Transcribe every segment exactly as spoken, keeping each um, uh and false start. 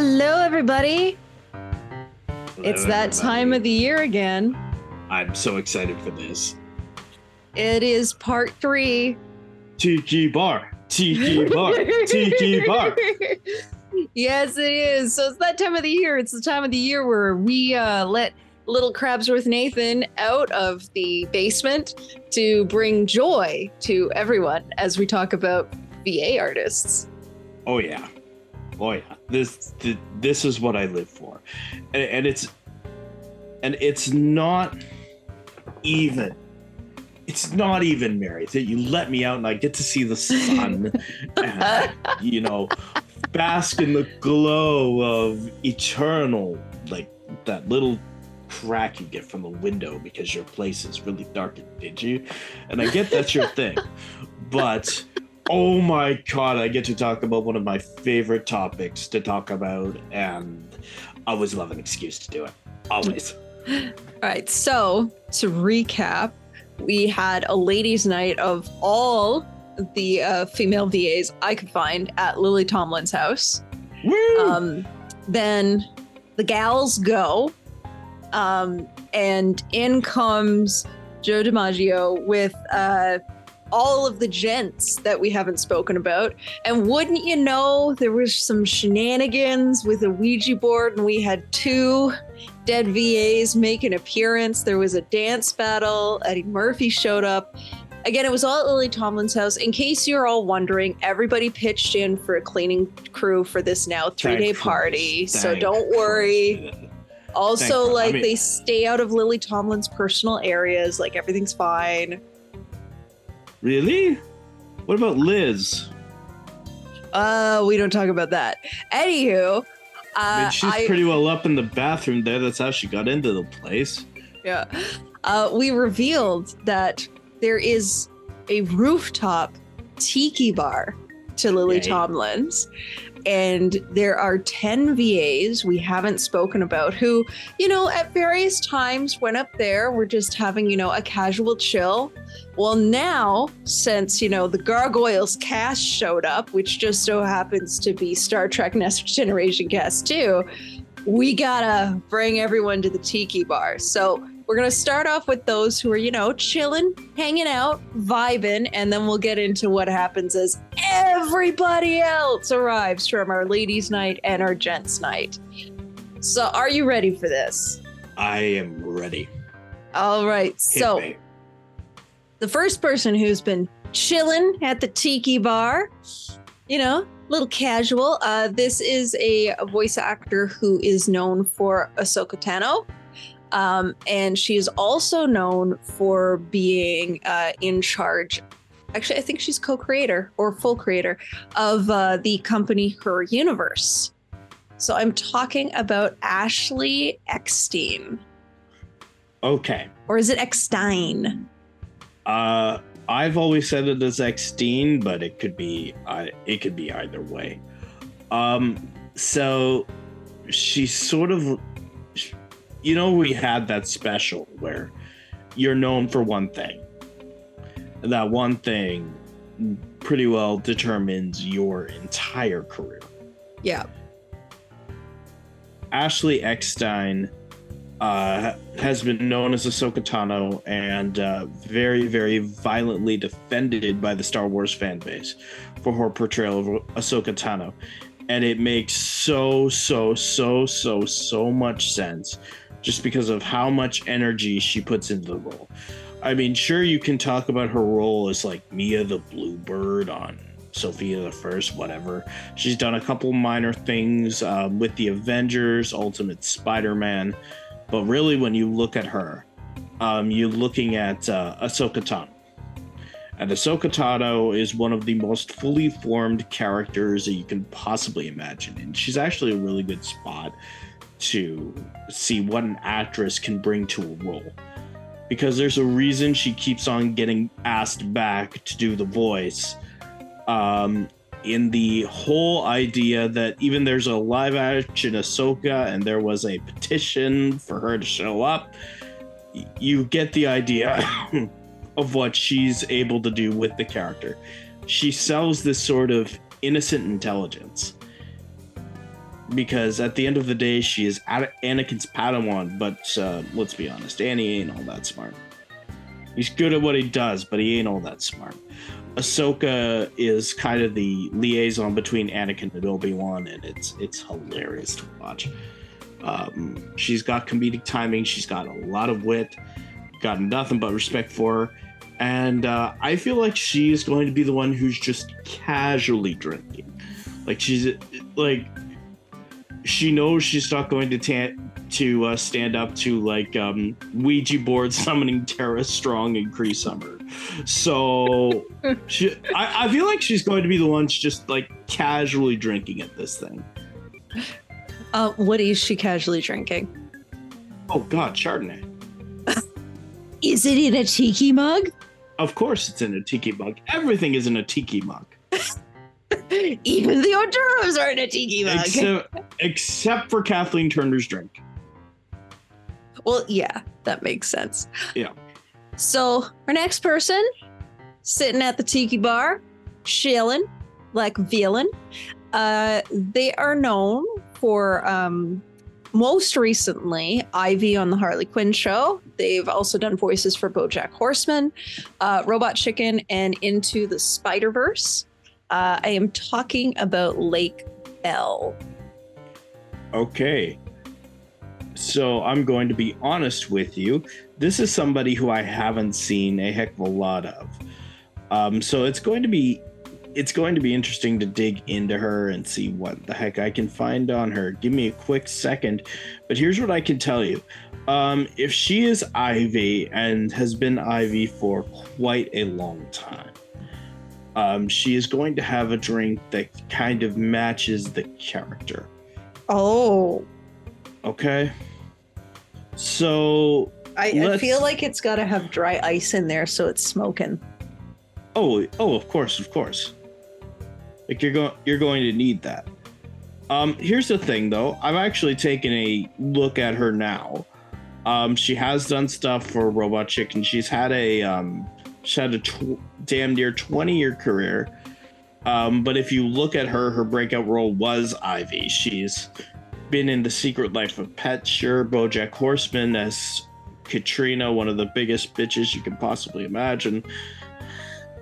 Hello, everybody. Hello, it's that everybody. Time of the year again. I'm so excited for this. It is part three. Tiki Bar, Tiki Bar, Tiki Bar. Yes, it is. So it's that time of the year. It's the time of the year where we uh, let little Crabsworth Nathan out of the basement to bring joy to everyone as we talk about V A artists. Oh, yeah. Oh yeah, this this is what I live for, and, and it's and it's not even it's not even merit that you let me out and I get to see the sun, and, you know, bask in the glow of eternal, like that little crack you get from the window because your place is really dark and dingy, and I get that's your thing, but. Oh my God, I get to talk about one of my favorite topics to talk about, and I always love an excuse to do it. Always. All right, so to recap, we had a ladies' night of all the uh, female V As I could find at Lily Tomlin's house. Woo! Um, then the gals go, um, and in comes Joe DiMaggio with... Uh, all of the gents that we haven't spoken about. And wouldn't you know, there was some shenanigans with a Ouija board, and we had two dead V As make an appearance. There was a dance battle. Eddie Murphy showed up. Again, it was all at Lily Tomlin's house. In case you're all wondering, everybody pitched in for a cleaning crew for this now three-day party. So don't worry. Also, like, I mean, they stay out of Lily Tomlin's personal areas. Like, everything's fine. Really? What about Liz? Uh, we don't talk about that. Anywho, uh, I mean, she's I, pretty well up in the bathroom there. That's how she got into the place. Yeah. Uh, we revealed that there is a rooftop tiki bar to Lily yeah, Tomlin's. And there are ten V As we haven't spoken about who, you know, at various times went up there. We're just having, you know, a casual chill. Well, now, since, you know, the Gargoyles cast showed up, which just so happens to be Star Trek Next Generation cast too, we gotta bring everyone to the tiki bar. So we're gonna start off with those who are, you know, chilling, hanging out, vibing, and then we'll get into what happens as everybody else arrives from our ladies' night and our gents' night. So are you ready for this? I am ready. All right, Hit so me. The first person who's been chilling at the tiki bar, you know, little casual, uh, this is a voice actor who is known for Ahsoka Tano. Um, and she is also known for being uh, in charge. Actually, I think she's co-creator or full creator of uh, the company Her Universe. So I'm talking about Ashley Eckstein. Okay. Or is it Eckstein? Uh, I've always said it as Eckstein, but it could be uh, it could be either way. Um, so she's sort of. You know, we had that special where you're known for one thing. And that one thing pretty well determines your entire career. Yeah. Ashley Eckstein uh, has been known as Ahsoka Tano and uh, very, very violently defended by the Star Wars fan base for her portrayal of Ahsoka Tano. And it makes so, so, so, so, so much sense. Just because of how much energy she puts into the role. I mean, sure, you can talk about her role as like Mia the Bluebird on Sophia the First, whatever. She's done a couple minor things um, with the Avengers, Ultimate Spider-Man. But really, when you look at her, um, you're looking at uh, Ahsoka Tano. And Ahsoka Tano is one of the most fully formed characters that you can possibly imagine. And she's actually a really good spot to see what an actress can bring to a role, because there's a reason she keeps on getting asked back to do the voice um in the whole idea that even there's a live action Ahsoka and there was a petition for her to show up. You get the idea of what she's able to do with the character. She sells this sort of innocent intelligence. because at the end of the day, she is Anakin's Padawan, but uh, let's be honest, Annie ain't all that smart. He's good at what he does, but he ain't all that smart. Ahsoka is kind of the liaison between Anakin and Obi-Wan, and it's it's hilarious to watch. Um, she's got comedic timing. She's got a lot of wit. Got nothing but respect for her. And uh, I feel like she is going to be the one who's just casually drinking. Like, she's like, she knows she's not going to ta- to uh, stand up to, like, um, Ouija board summoning Tara Strong and Cree Summer. So she, I, I feel like she's going to be the one just, like, casually drinking at this thing. Uh, what is she casually drinking? Oh, God, Chardonnay. Is it in a tiki mug? Of course it's in a tiki mug. Everything is in a tiki mug. Even the hors d'oeuvres are in a tiki mug. Except, except for Kathleen Turner's drink. Well, yeah, that makes sense. Yeah. So our next person, sitting at the tiki bar, chilling, like villain. Uh, they are known for, um, most recently, Ivy on the Harley Quinn show. They've also done voices for BoJack Horseman, uh, Robot Chicken, and Into the Spider-Verse. Uh, I am talking about Lake Bell. Okay. So I'm going to be honest with you. This is somebody who I haven't seen a heck of a lot of. Um, so it's going to be it's going to be interesting to dig into her and see what the heck I can find on her. Give me a quick second. But here's what I can tell you. Um, if she is Ivy and has been Ivy for quite a long time, um, she is going to have a drink that kind of matches the character. Oh. Okay. So I, I feel like it's got to have dry ice in there, so it's smoking. Oh, oh, of course, of course. Like, you're going, you're going to need that. Um, here's the thing, though. I've actually taken a look at her now. Um, she has done stuff for Robot Chicken. She's had a, um, she had a tw- damn near twenty-year career. Um, but if you look at her, her breakout role was Ivy. She's been in The Secret Life of Pets, sure, BoJack Horseman as Katrina, one of the biggest bitches you can possibly imagine.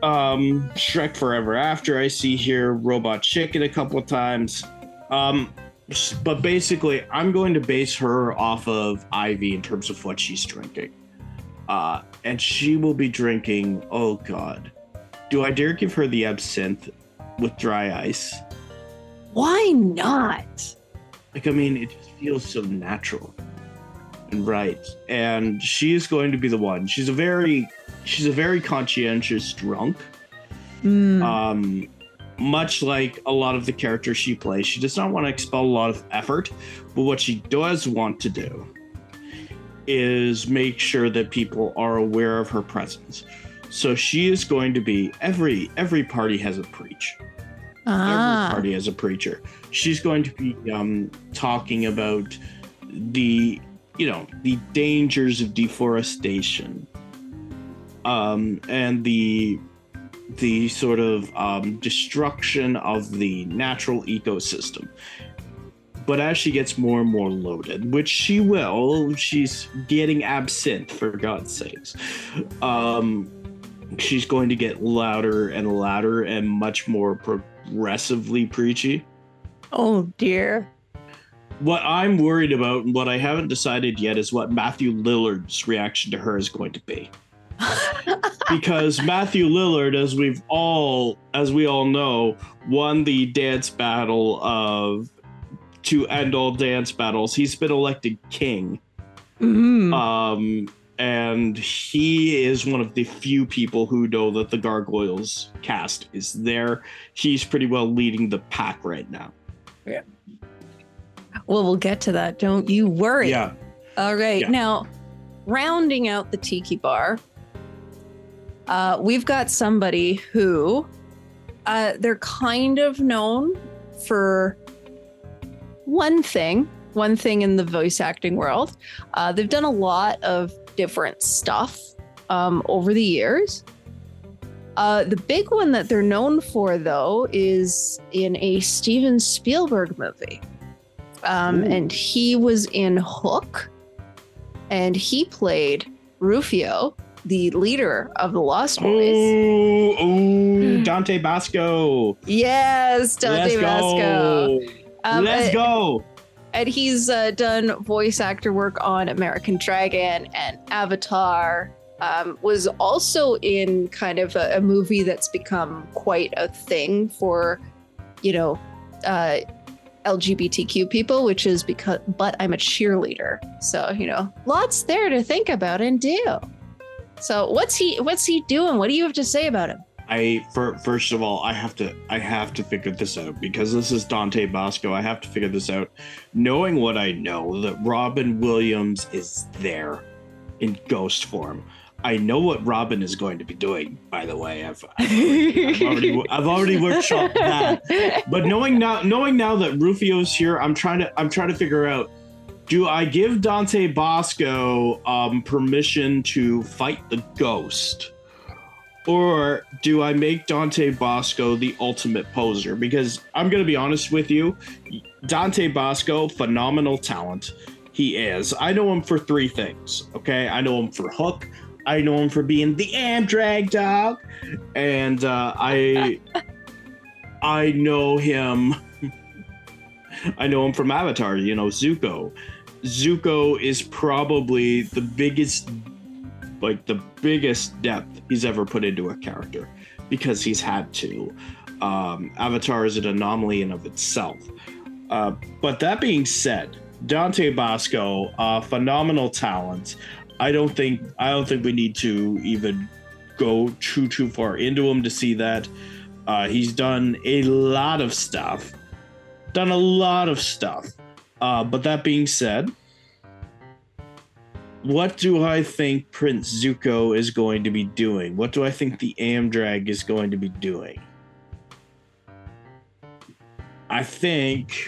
Um, Shrek Forever After, I see here, Robot Chicken a couple of times. Um, but basically, I'm going to base her off of Ivy in terms of what she's drinking. Uh, and she will be drinking, oh God, do I dare give her the absinthe with dry ice? Why not? Like, I mean, it just feels so natural and right. And she's going to be the one. She's a very, she's a very conscientious drunk. Mm. Um, much like a lot of the characters she plays, she does not want to expel a lot of effort, but what she does want to do is make sure that people are aware of her presence. So she is going to be, every every party has a preach. Ah. Every party has a preacher. She's going to be um, talking about the, you know, the dangers of deforestation. Um, and the the sort of um, destruction of the natural ecosystem. But as she gets more and more loaded, which she will, she's getting absinthe, for God's sakes, um, she's going to get louder and louder and much more progressively preachy. Oh, dear. What I'm worried about and what I haven't decided yet is what Matthew Lillard's reaction to her is going to be. Because Matthew Lillard, as we've all, as we all know, won the dance battle of to end all dance battles. He's been elected king, mm-hmm. um, and he is one of the few people who know that the Gargoyles cast is there. He's pretty well leading the pack right now. Yeah. Well, we'll get to that. Don't you worry. Yeah. All right. Yeah. Now, rounding out the tiki bar. Uh, we've got somebody who uh, they're kind of known for one thing, one thing in the voice acting world. Uh, they've done a lot of different stuff um, over the years. Uh, the big one that they're known for, though, is in a Steven Spielberg movie. Um, and he was in Hook, and he played Rufio, the leader of the Lost Boys. Oh, oh Dante Basco. Yes, Dante Let's Basco. Go. Um, Let's and, go. And he's uh, done voice actor work on American Dragon and Avatar. Um, was also in kind of a, a movie that's become quite a thing for, you know, uh, L G B T Q people, which is because, but I'm a cheerleader. So, you know, lots there to think about and do. So what's he, what's he doing? What do you have to say about him? I, for, first of all, I have to, I have to figure this out because this is Dante Basco. I have to figure this out. Knowing what I know, that Robin Williams is there in ghost form. I know what Robin is going to be doing, by the way. I've, I've, already, I've, already, I've already workshopped that. But knowing now, knowing now that Rufio's here, I'm trying to I'm trying to figure out: do I give Dante Basco um, permission to fight the ghost, or do I make Dante Basco the ultimate poser? Because I'm going to be honest with you, Dante Basco, phenomenal talent, he is. I know him for three things. Okay, I know him for Hook. I know him for being the Amdrag dog, and uh, I I know him. I know him from Avatar. You know, Zuko. Zuko is probably the biggest, like the biggest depth he's ever put into a character, because he's had to. Um, Avatar is an anomaly in of itself. Uh, but that being said, Dante Basco, uh, phenomenal talent. I don't think I don't think we need to even go too too far into him to see that uh, he's done a lot of stuff, done a lot of stuff. Uh, but that being said, what do I think Prince Zuko is going to be doing? What do I think the Amdrag is going to be doing? I think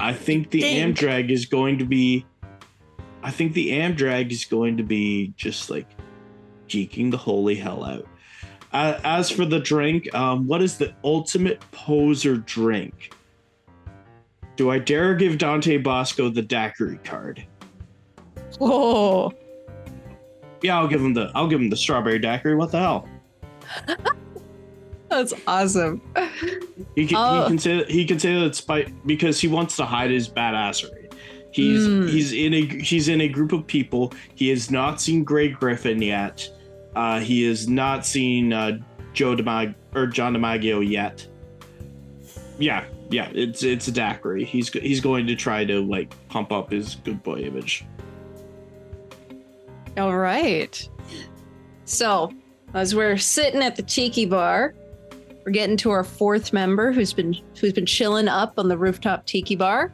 I think the think. Amdrag is going to be. I think the Amdrag is going to be just like geeking the holy hell out. Uh, as for the drink, um, what is the ultimate poser drink? Do I dare give Dante Basco the daiquiri card? Oh, yeah, I'll give him the I'll give him the strawberry daiquiri. What the hell? That's awesome. He can, oh. he can say that, he can say that it's by, because he wants to hide his badassery. He's mm. he's in a he's in a group of people. He has not seen Grey Griffin yet. Uh, he has not seen uh, Joe DiMag or John DiMaggio yet. Yeah, yeah, it's it's a daiquiri. He's he's going to try to like pump up his good boy image. All right. So as we're sitting at the Tiki Bar, we're getting to our fourth member who's been who's been chilling up on the rooftop Tiki Bar.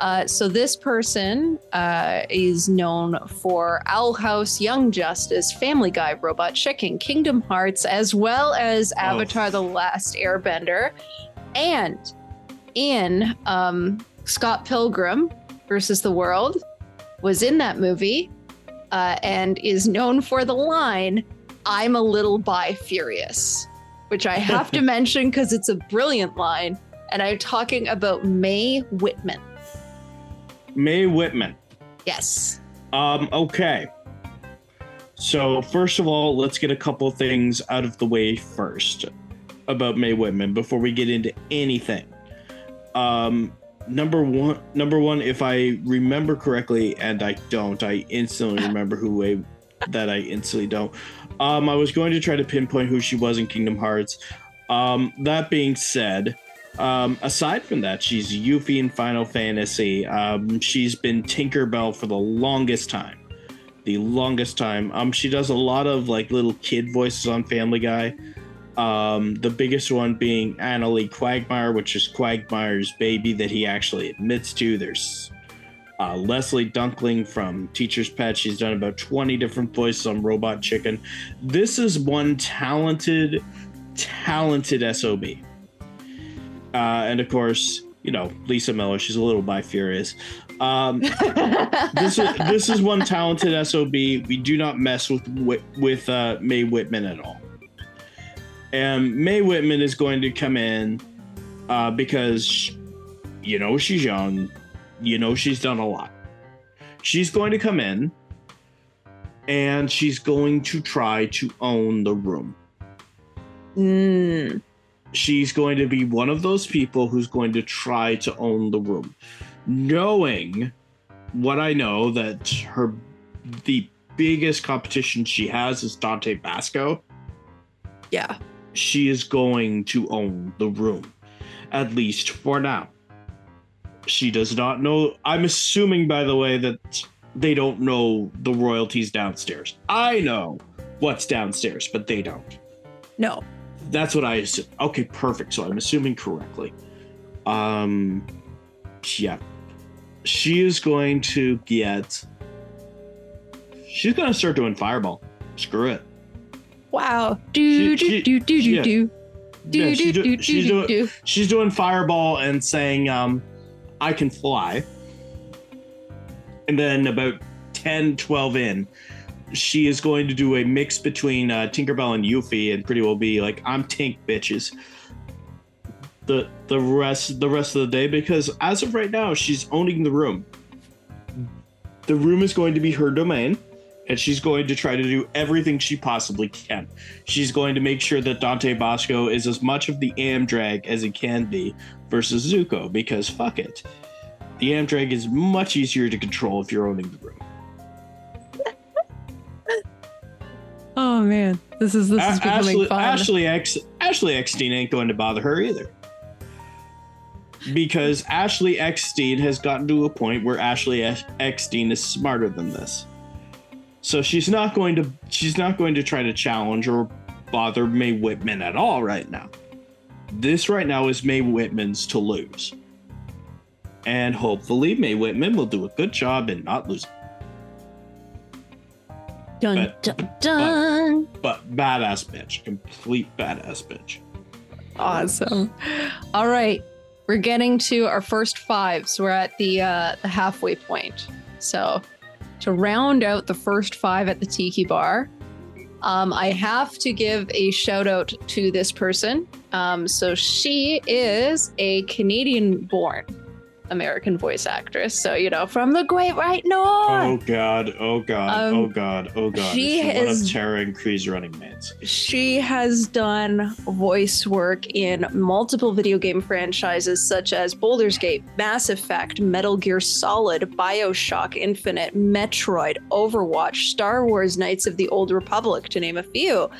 Uh, so this person uh, is known for Owl House, Young Justice, Family Guy, Robot Chicken, Kingdom Hearts, as well as Avatar: oh. The Last Airbender, and in um, Scott Pilgrim versus the World, was in that movie, uh, and is known for the line, "I'm a little bi-furious," which I have to mention because it's a brilliant line, and I'm talking about Mae Whitman. Mae Whitman. Yes. Um, okay. So first of all, let's get a couple of things out of the way first about Mae Whitman before we get into anything. Um, number one, number one, if I remember correctly, and I don't, I instantly remember who I, that I instantly don't. Um, I was going to try to pinpoint who she was in Kingdom Hearts. Um, that being said, Um, aside from that, she's Yuffie in Final Fantasy. Um, she's been Tinkerbell for the longest time. The longest time. Um, she does a lot of like little kid voices on Family Guy. Um, the biggest one being Annalee Quagmire, which is Quagmire's baby that he actually admits to. There's uh, Leslie Dunkling from Teacher's Pet. She's done about twenty different voices on Robot Chicken. This is one talented, talented S O B. Uh, and of course, you know, Lisa Miller, she's a little bi-furious. Um, this, is, this is one talented S O B. We do not mess with with uh, Mae Whitman at all. And Mae Whitman is going to come in uh, because You know she's young. You know she's done a lot. She's going to come in and she's going to try to own the room. Mm. She's going to be one of those people who's going to try to own the room. Knowing what I know, that her the biggest competition she has is Dante Basco. Yeah. She is going to own the room, at least for now. She does not know. I'm assuming, by the way, that they don't know the royalties downstairs. I know what's downstairs, but they don't. No. That's what I assume. Okay, perfect. So I'm assuming correctly. Um, yeah. She is going to get... She's going to start doing Fireball. Screw it. Wow. Do, she, do, do, do, do, yeah. do. Do, yeah, do, do, do, she's, do, do, do. She's doing Fireball and saying... um. I can fly. And then about ten, twelve in, she is going to do a mix between uh, Tinkerbell and Yuffie and pretty well be like, I'm Tink, bitches. The the rest the rest of the day, because as of right now, she's owning the room. The room is going to be her domain, and she's going to try to do everything she possibly can. She's going to make sure that Dante Basco is as much of the am drag as he can be versus Zuko, because fuck it. The am drag is much easier to control if you're owning the room. Oh man, this is this is a- becoming Ashley, fun. Ashley X Ashley Eckstein ain't going to bother her either. Because Ashley Eckstein has gotten to a point where Ashley Eckstein is smarter than this. So she's not going to she's not going to try to challenge or bother Mae Whitman at all right now. This right now is Mae Whitman's to lose. And hopefully Mae Whitman will do a good job and not lose. Dun but, dun dun. But, but badass bitch. Complete badass bitch. Awesome. All right. We're getting to our first five. So we're at the uh, the halfway point. So to round out the first five at the Tiki Bar, um, I have to give a shout out to this person. Um, so she is a Canadian-born American voice actress. So, you know, from the Great White North. Oh, God. Oh, God. Um, oh, God. Oh, God. She is one of Tara and Kree's running mates. She has done voice work in multiple video game franchises such as Baldur's Gate, Mass Effect, Metal Gear Solid, BioShock Infinite, Metroid, Overwatch, Star Wars Knights of the Old Republic, to name a few.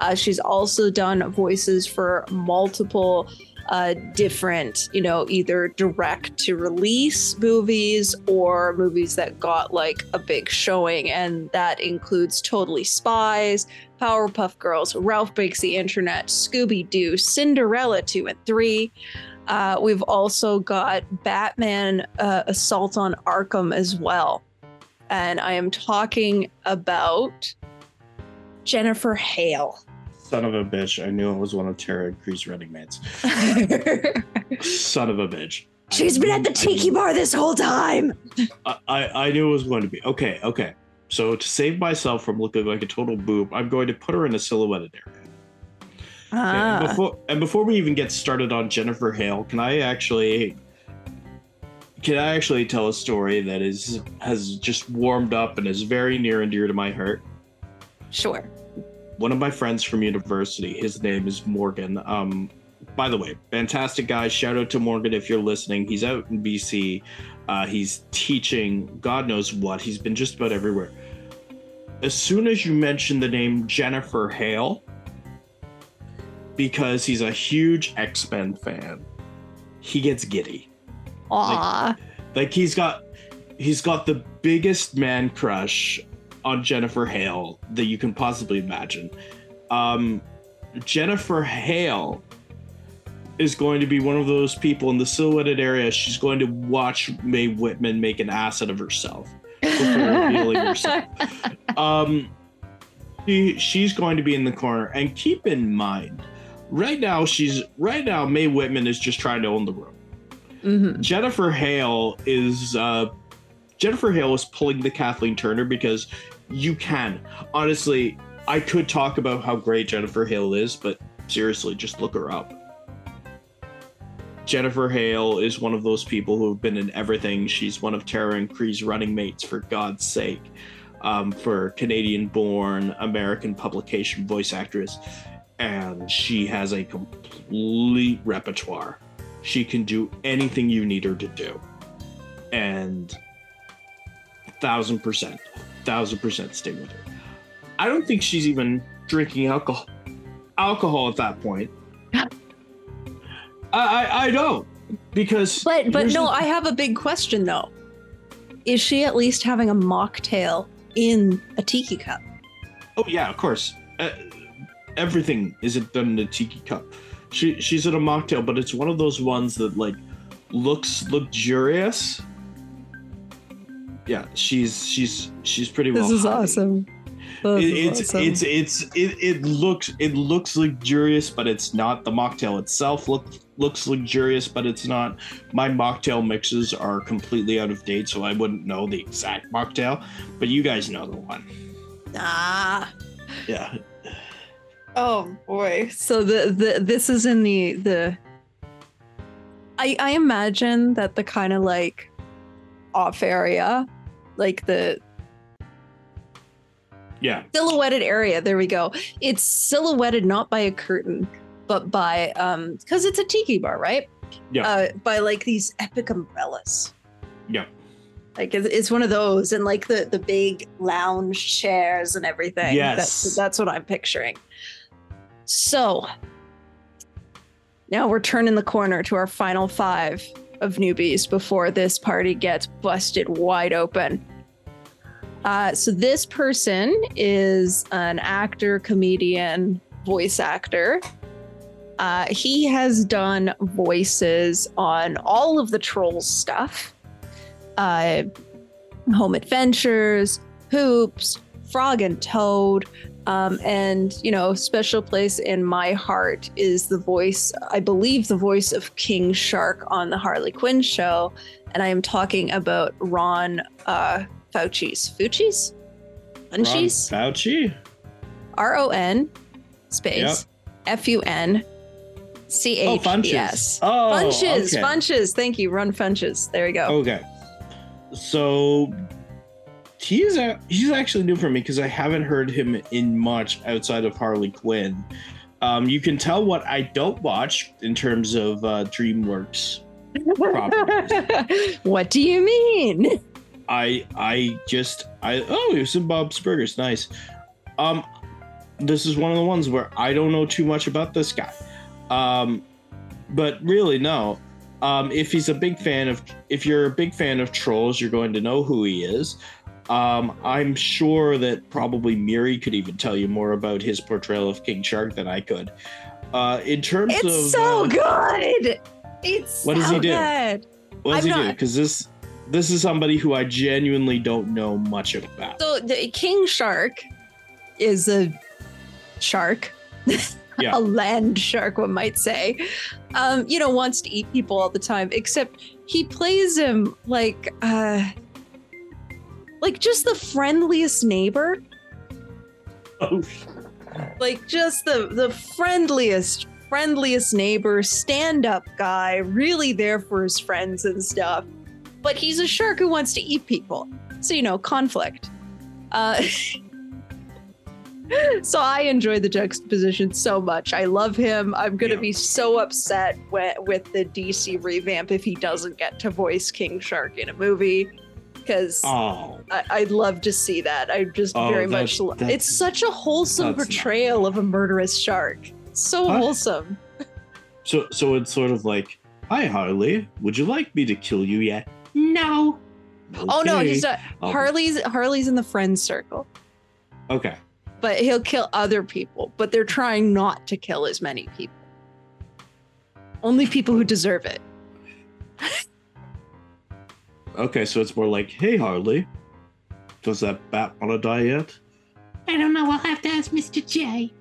Uh, she's also done voices for multiple Uh, different, you know, either direct to release movies or movies that got like a big showing. And that includes Totally Spies, Powerpuff Girls, Ralph Breaks the Internet, Scooby-Doo, Cinderella two and three. Uh, we've also got Batman uh, Assault on Arkham as well. And I am talking about Jennifer Hale. Son of a bitch. I knew it was one of Tara and Kree's running mates. Son of a bitch. She's I been knew, at the Tiki Bar this whole time. I, I, I knew it was going to be. Okay, okay. So to save myself from looking like a total boob, I'm going to put her in a silhouetted area. Ah. Okay, and, before, and before we even get started on Jennifer Hale, can I actually can I actually tell a story that is has just warmed up and is very near and dear to my heart? Sure. One of my friends from university, his name is Morgan. Um, by the way, fantastic guy. Shout out to Morgan if you're listening. He's out in B C. Uh, he's teaching God knows what. He's been just about everywhere. As soon as you mention the name Jennifer Hale, because he's a huge X-Men fan, he gets giddy. Aww. Like, like he's got, he's got the biggest man crush on Jennifer Hale that you can possibly imagine. Um, Jennifer Hale is going to be one of those people in the silhouetted area. She's going to watch Mae Whitman make an ass out of herself before revealing herself. Um, she, she's going to be in the corner, and keep in mind, right now she's right now Mae Whitman is just trying to own the room. Mm-hmm. Jennifer Hale is. Uh, Jennifer Hale is pulling the Kathleen Turner because you can. Honestly, I could talk about how great Jennifer Hale is, but seriously, just look her up. Jennifer Hale is one of those people who have been in everything. She's one of Tara and Cree's running mates, for God's sake, um, for Canadian-born American publication voice actress. And she has a complete repertoire. She can do anything you need her to do. And thousand percent, thousand percent stay with her. I don't think she's even drinking alcohol alcohol at that point. I, I, I don't, because... But, but no, the... I have a big question, though. Is she at least having a mocktail in a tiki cup? Oh, yeah, of course. Uh, everything isn't done in a tiki cup. She She's in a mocktail, but it's one of those ones that, like, looks luxurious. Yeah, she's she's she's pretty well... This is hiding. Awesome. It, it's, awesome. it's it's it, it looks it looks luxurious, but it's not. The mocktail itself look, looks luxurious, but it's not. My mocktail mixes are completely out of date, so I wouldn't know the exact mocktail, but you guys know the one. Ah, yeah. Oh boy. So the, the this is in the the. I I imagine that the kind of like off area, like the. Yeah. Silhouetted area. There we go. It's silhouetted not by a curtain, but by, um, because it's a tiki bar, right? Yeah. Uh, by like these epic umbrellas. Yeah. Like it's one of those, and like the, the big lounge chairs and everything. Yes. That's, that's what I'm picturing. So now we're turning the corner to our final five of newbies before this party gets busted wide open. Uh, so this person is an actor, comedian, voice actor. Uh, he has done voices on all of the Trolls stuff. Uh, Home Adventures, Hoops, Frog and Toad. Um, and, you know, special place in my heart is the voice, I believe the voice of King Shark on the Harley Quinn show. And I am talking about Ron uh Fauci's. Fauci's? Funchies? Ron Fauci? R O N space yep. F U N C H E S. Oh, Funches. Oh, okay. Funches. Thank you. Ron Funches. There you go. Okay. So he's, a, he's actually new for me because I haven't heard him in much outside of Harley Quinn. Um, you can tell what I don't watch in terms of uh, DreamWorks properties. What do you mean? I I just I oh it was in Bob's Burgers, nice. Um, this is one of the ones where I don't know too much about this guy, um, but really no. Um, if he's a big fan of if you're a big fan of Trolls, you're going to know who he is. Um, I'm sure that probably Miri could even tell you more about his portrayal of King Shark than I could. Uh, in terms it's of it's so uh, good. It's what so does he do? Good. What does I'm he not- do? Because this. This is somebody who I genuinely don't know much about. So the King Shark is a shark, yeah. A land shark, one might say, um, you know, wants to eat people all the time, except he plays him like uh, like just the friendliest neighbor. Oh, like just the, the friendliest, friendliest neighbor, stand up guy, really there for his friends and stuff. But he's a shark who wants to eat people. So, you know, conflict. Uh, so I enjoy the juxtaposition so much. I love him. I'm going to yeah. be so upset when, with the D C revamp if he doesn't get to voice King Shark in a movie. Because oh. I'd love to see that. I just oh, very much love it. It's such a wholesome portrayal not... of a murderous shark. It's so what? Wholesome. So, so it's sort of like, hi, Harley. Would you like me to kill you yet? No. Okay. Oh no, he's not. Oh. Harley's Harley's in the friend circle. Okay. But he'll kill other people, but they're trying not to kill as many people. Only people who deserve it. Okay, so it's more like, hey Harley, does that bat want to die yet? I don't know, I'll have to ask Mister J.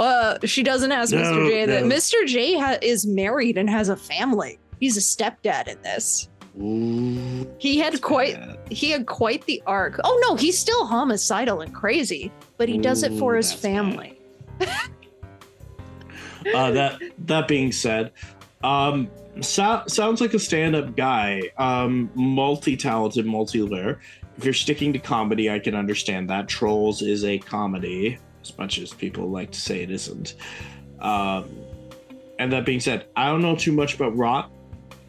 Uh, she doesn't ask no, Mister J. That no. Mister J ha- is married and has a family. He's a stepdad in this. Ooh, he had quite bad. he had quite the arc. Oh no, he's still homicidal and crazy, but he Ooh, does it for his family. uh, that that being said, Um, so- sounds like a stand-up guy. Um, multi-talented, multi-layer. If you're sticking to comedy, I can understand that. Trolls is a comedy, as much as people like to say it isn't. Um, and that being said, I don't know too much about Ron,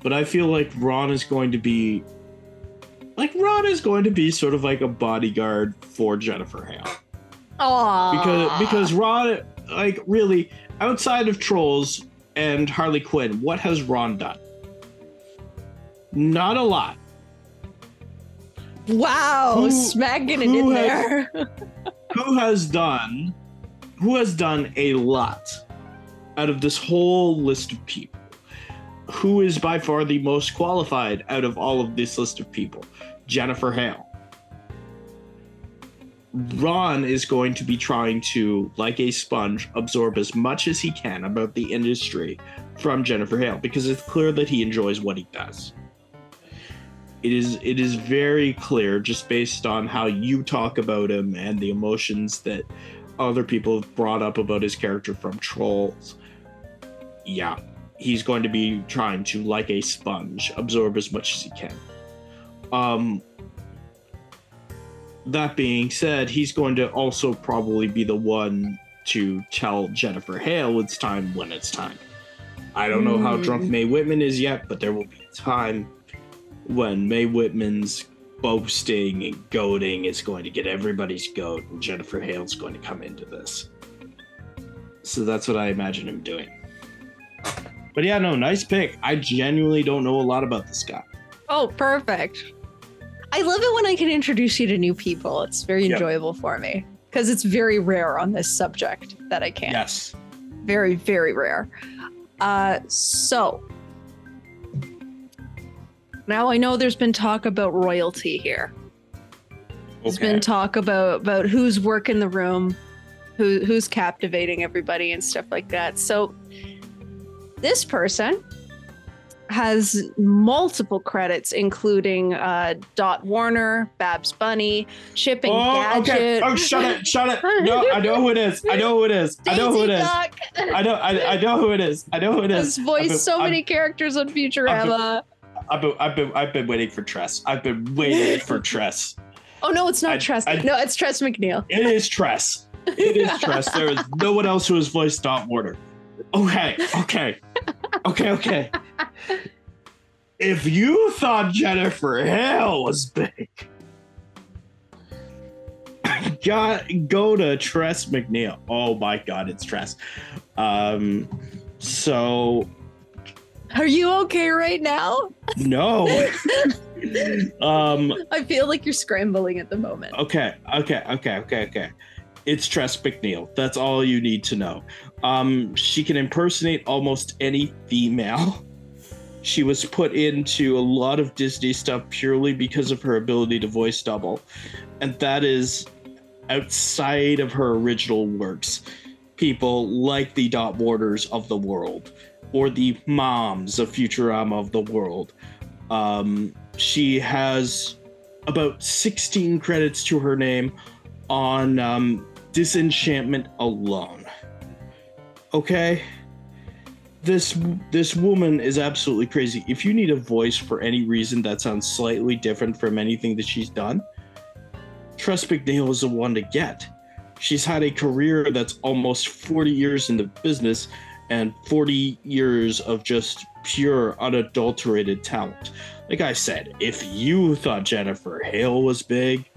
but I feel like Ron is going to be... Like, Ron is going to be sort of like a bodyguard for Jennifer Hale. Aww. Because, because Ron, like, really, outside of Trolls and Harley Quinn, what has Ron done? Not a lot. Wow, who, smacking it in has, there. who has done, who has done a lot out of this whole list of people? Who is by far the most qualified out of all of this list of people? Jennifer Hale. Ron is going to be trying to, like a sponge, absorb as much as he can about the industry from Jennifer Hale, because it's clear that he enjoys what he does. It is, it is very clear, just based on how you talk about him and the emotions that other people have brought up about his character from Trolls. Yeah. He's going to be trying to, like a sponge, absorb as much as he can. Um, that being said, he's going to also probably be the one to tell Jennifer Hale it's time when it's time. I don't know mm. how drunk Mae Whitman is yet, but there will be a time when Mae Whitman's boasting and goading is going to get everybody's goat, and Jennifer Hale's going to come into this. So that's what I imagine him doing. But yeah, no, nice pick. I genuinely don't know a lot about this guy. Oh, perfect. I love it when I can introduce you to new people. It's very yep. enjoyable for me, because it's very rare on this subject that I can. Yes. Very, very rare. Uh, so now I know there's been talk about royalty here. There's okay. been talk about, about who's working the room, who who's captivating everybody and stuff like that. So this person has multiple credits, including uh, Dot Warner, Babs Bunny, Chip and oh, Gadget. Okay. Oh, shut it, shut it. No, I know who it is. I know who it is. I know who it is. I know, I, I know who it is. I know who it is. Has voiced been, so I've, many characters on Futurama. I've been, I've, been, I've, been, I've been waiting for Tress. I've been waiting for Tress. Oh, no, it's not I, Tress. I, no, it's Tress MacNeille. It is Tress. It is Tress. There is no one else who has voiced Dot Warner. Okay, okay. Okay, okay. If you thought Jennifer Hale was big, got, go to Tress MacNeille. Oh my God, it's Tress. Um, so... Are you okay right now? No. um, I feel like you're scrambling at the moment. Okay, okay, okay, okay, okay. It's Tress MacNeille. That's all you need to know. Um, she can impersonate almost any female. She was put into a lot of Disney stuff purely because of her ability to voice double. And that is outside of her original works. People like the Dot Warners of the world, or the moms of Futurama of the world. Um, she has about sixteen credits to her name on um, Disenchantment alone. Okay, this this woman is absolutely crazy. If you need a voice for any reason that sounds slightly different from anything that she's done, Tress MacNeille is the one to get. She's had a career that's almost forty years in the business, and forty years of just pure, unadulterated talent. Like I said, if you thought Jennifer Hale was big,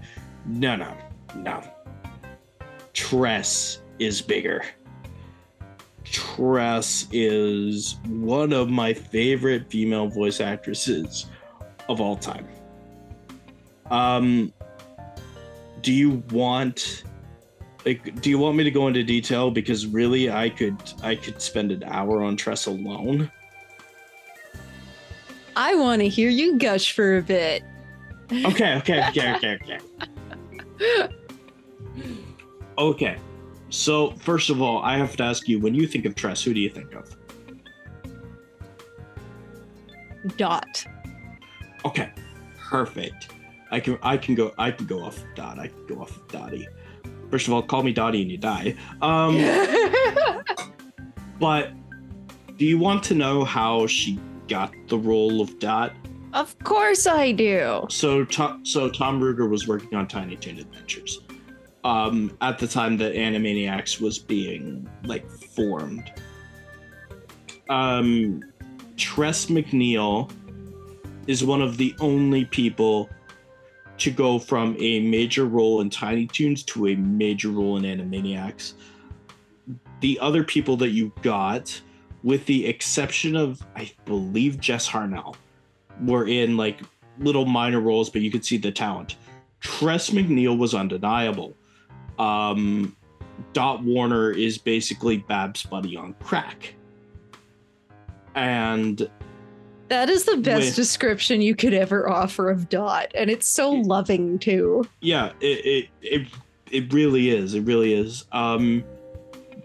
no, no. No. Tress is bigger. Tress is one of my favorite female voice actresses of all time. Um, do you want, like, do you want me to go into detail? Because really, I could, I could spend an hour on Tress alone. I want to hear you gush for a bit. Okay, okay, okay, okay, okay. Okay, so first of all, I have to ask you, when you think of Tress, who do you think of? Dot. Okay, perfect. I can I can go I can go off of Dot. I can go off of Dottie. First of all, call me Dottie and you die. Um, but Do you want to know how she got the role of Dot? Of course I do. So Tom, so Tom Ruger was working on Tiny Toon Adventures um, at the time that Animaniacs was being like formed. Um, Tress MacNeille is one of the only people to go from a major role in Tiny Toons to a major role in Animaniacs. The other people that you got, with the exception of, I believe, Jess Harnell, were in like little minor roles, but you could see the talent. Tress MacNeille was undeniable. Um, Dot Warner is basically Babs Buddy on crack. And that is the best with, description you could ever offer of Dot. And it's so it, loving too. Yeah, it, it it it really is. It really is. Um,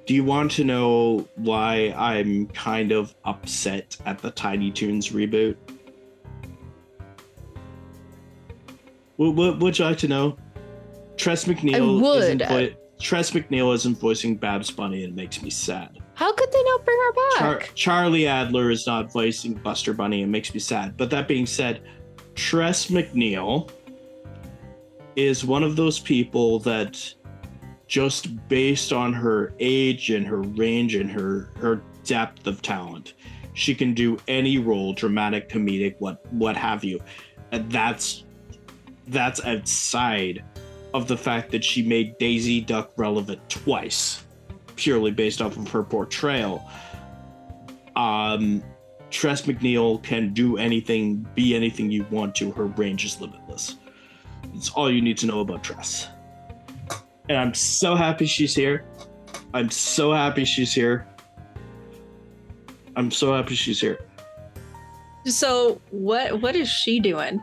do you want to know why I'm kind of upset at the Tiny Toons reboot? What would, would you like to know? Tress MacNeille, isn't vo- Tress MacNeille isn't voicing Babs Bunny, and it makes me sad. How could they not bring her back? Char- Charlie Adler is not voicing Buster Bunny, and it makes me sad. But that being said, Tress MacNeille is one of those people that just based on her age and her range and her, her depth of talent, she can do any role, dramatic, comedic, what what have you. And that's... That's outside of the fact that she made Daisy Duck relevant twice, purely based off of her portrayal. Um, Tress MacNeille can do anything, be anything you want to. Her range is limitless. It's all you need to know about Tress. And I'm so happy she's here. I'm so happy she's here. I'm so happy she's here. So what what is she doing?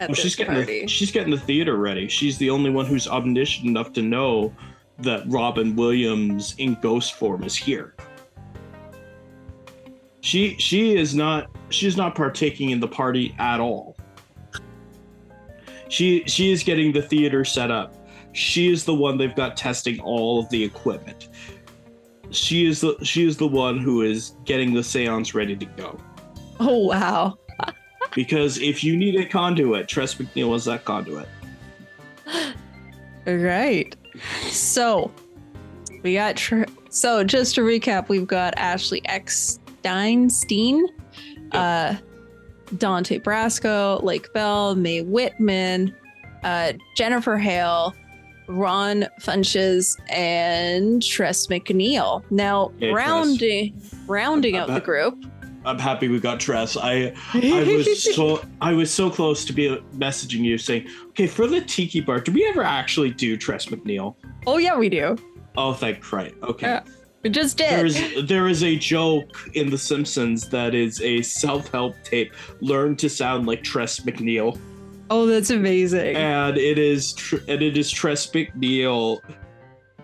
Oh, she's getting the, she's getting the theater ready. She's the only one who's omniscient enough to know that Robin Williams in ghost form is here. She she is not she's not partaking in the party at all. She she is getting the theater set up. She is the one they've got testing all of the equipment. She is the she is the one who is getting the seance ready to go. Oh wow. Because if you need a conduit, Tress MacNeille is that conduit. Right. So, we got... Tr- so, just to recap, we've got Ashley Eckstein, Steen, uh, Dante Basco, Lake Bell, Mae Whitman, uh, Jennifer Hale, Ron Funches, and Tress MacNeille. Now, yeah, rounding rounding out the group... I'm happy we got Tress. I I was so I was so close to be messaging you saying, okay, for the Tiki Bar, do we ever actually do Tress MacNeille? Oh yeah, we do. Oh, thank Christ. Okay, yeah, we just did. There is there is a joke in The Simpsons that is a self-help tape. Learn to sound like Tress MacNeille. Oh, that's amazing. And it is tr- and it is Tress MacNeille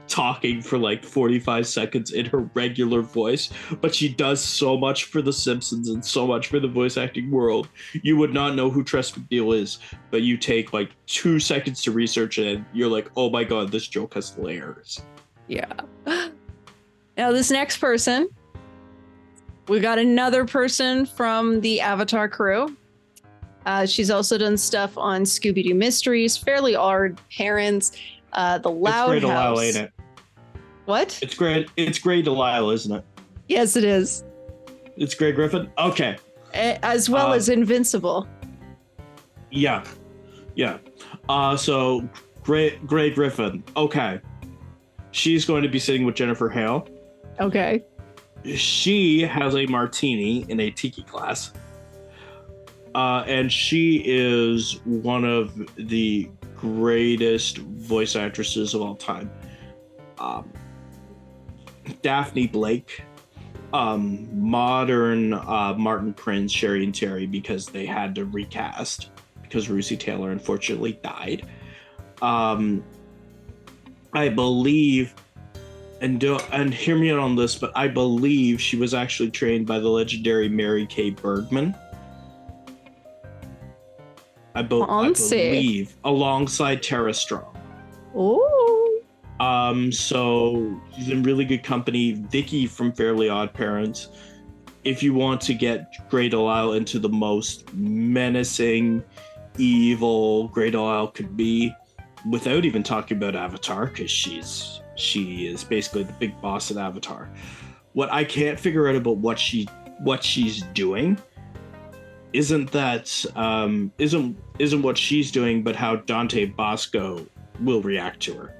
talking for like forty-five seconds in her regular voice, but she does so much for The Simpsons and so much for the voice acting world. You would not know who Tress MacNeille is, but you take like two seconds to research it and you're like, oh my god, this joke has layers. Yeah. Now this next person, we got another person from the Avatar crew. Uh, she's also done stuff on Scooby-Doo Mysteries, Fairly Odd Parents, Uh, the Loud House. It's Grey Delilah, ain't it? What? It's Grey. It's Grey Delilah, isn't it? Yes, it is. It's Grey Griffin. Okay. As well uh, as Invincible. Yeah, yeah. Uh, so Grey Grey Griffin. Okay. She's going to be sitting with Jennifer Hale. Okay. She has a martini in a tiki glass. Uh, and she is one of the greatest voice actresses of all time. Um, Daphne Blake, um, modern uh, Martin Prince, Sherry and Terry, because they had to recast because Russi Taylor unfortunately died. Um, I believe, and do, and hear me out on this, but I believe she was actually trained by the legendary Mary Kay Bergman. I, be- I believe, alongside Tara Strong. Ooh. Um, so she's in really good company. Vicky from Fairly Odd Parents if you want to get Grey Delisle into the most menacing, evil Grey Delisle could be, without even talking about Avatar, because she's she is basically the big boss of Avatar. What I can't figure out about what she what she's doing isn't that um, isn't isn't what she's doing, but how Dante Basco will react to her.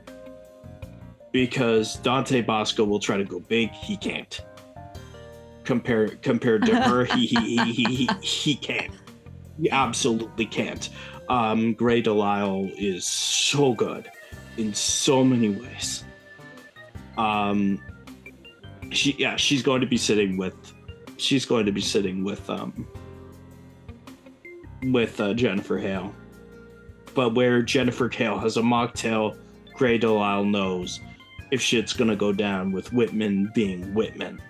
Because Dante Basco will try to go big, he can't. Compared compared to her, he he he he he, he can't. He absolutely can't. Um, Grey Delisle is so good in so many ways. Um, she yeah, she's going to be sitting with, she's going to be sitting with um, with uh, Jennifer Hale. But where Jennifer Hale has a mocktail, Grey Delisle knows if shit's gonna go down with Whitman being Whitman,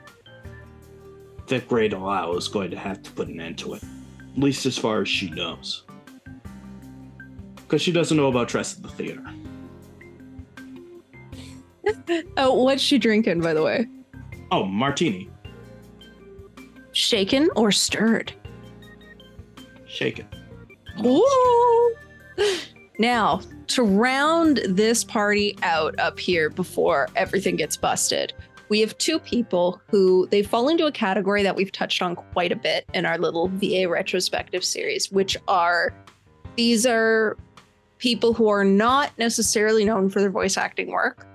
that Grey Delisle is going to have to put an end to it. At least as far as she knows. Because she doesn't know about Tress at the theater. Oh, what's she drinking, by the way? Oh, martini. Shaken or stirred? Shaken. Ooh! Now, to round this party out up here before everything gets busted, we have two people who they fall into a category that we've touched on quite a bit in our little V A retrospective series, which are, these are people who are not necessarily known for their voice acting work.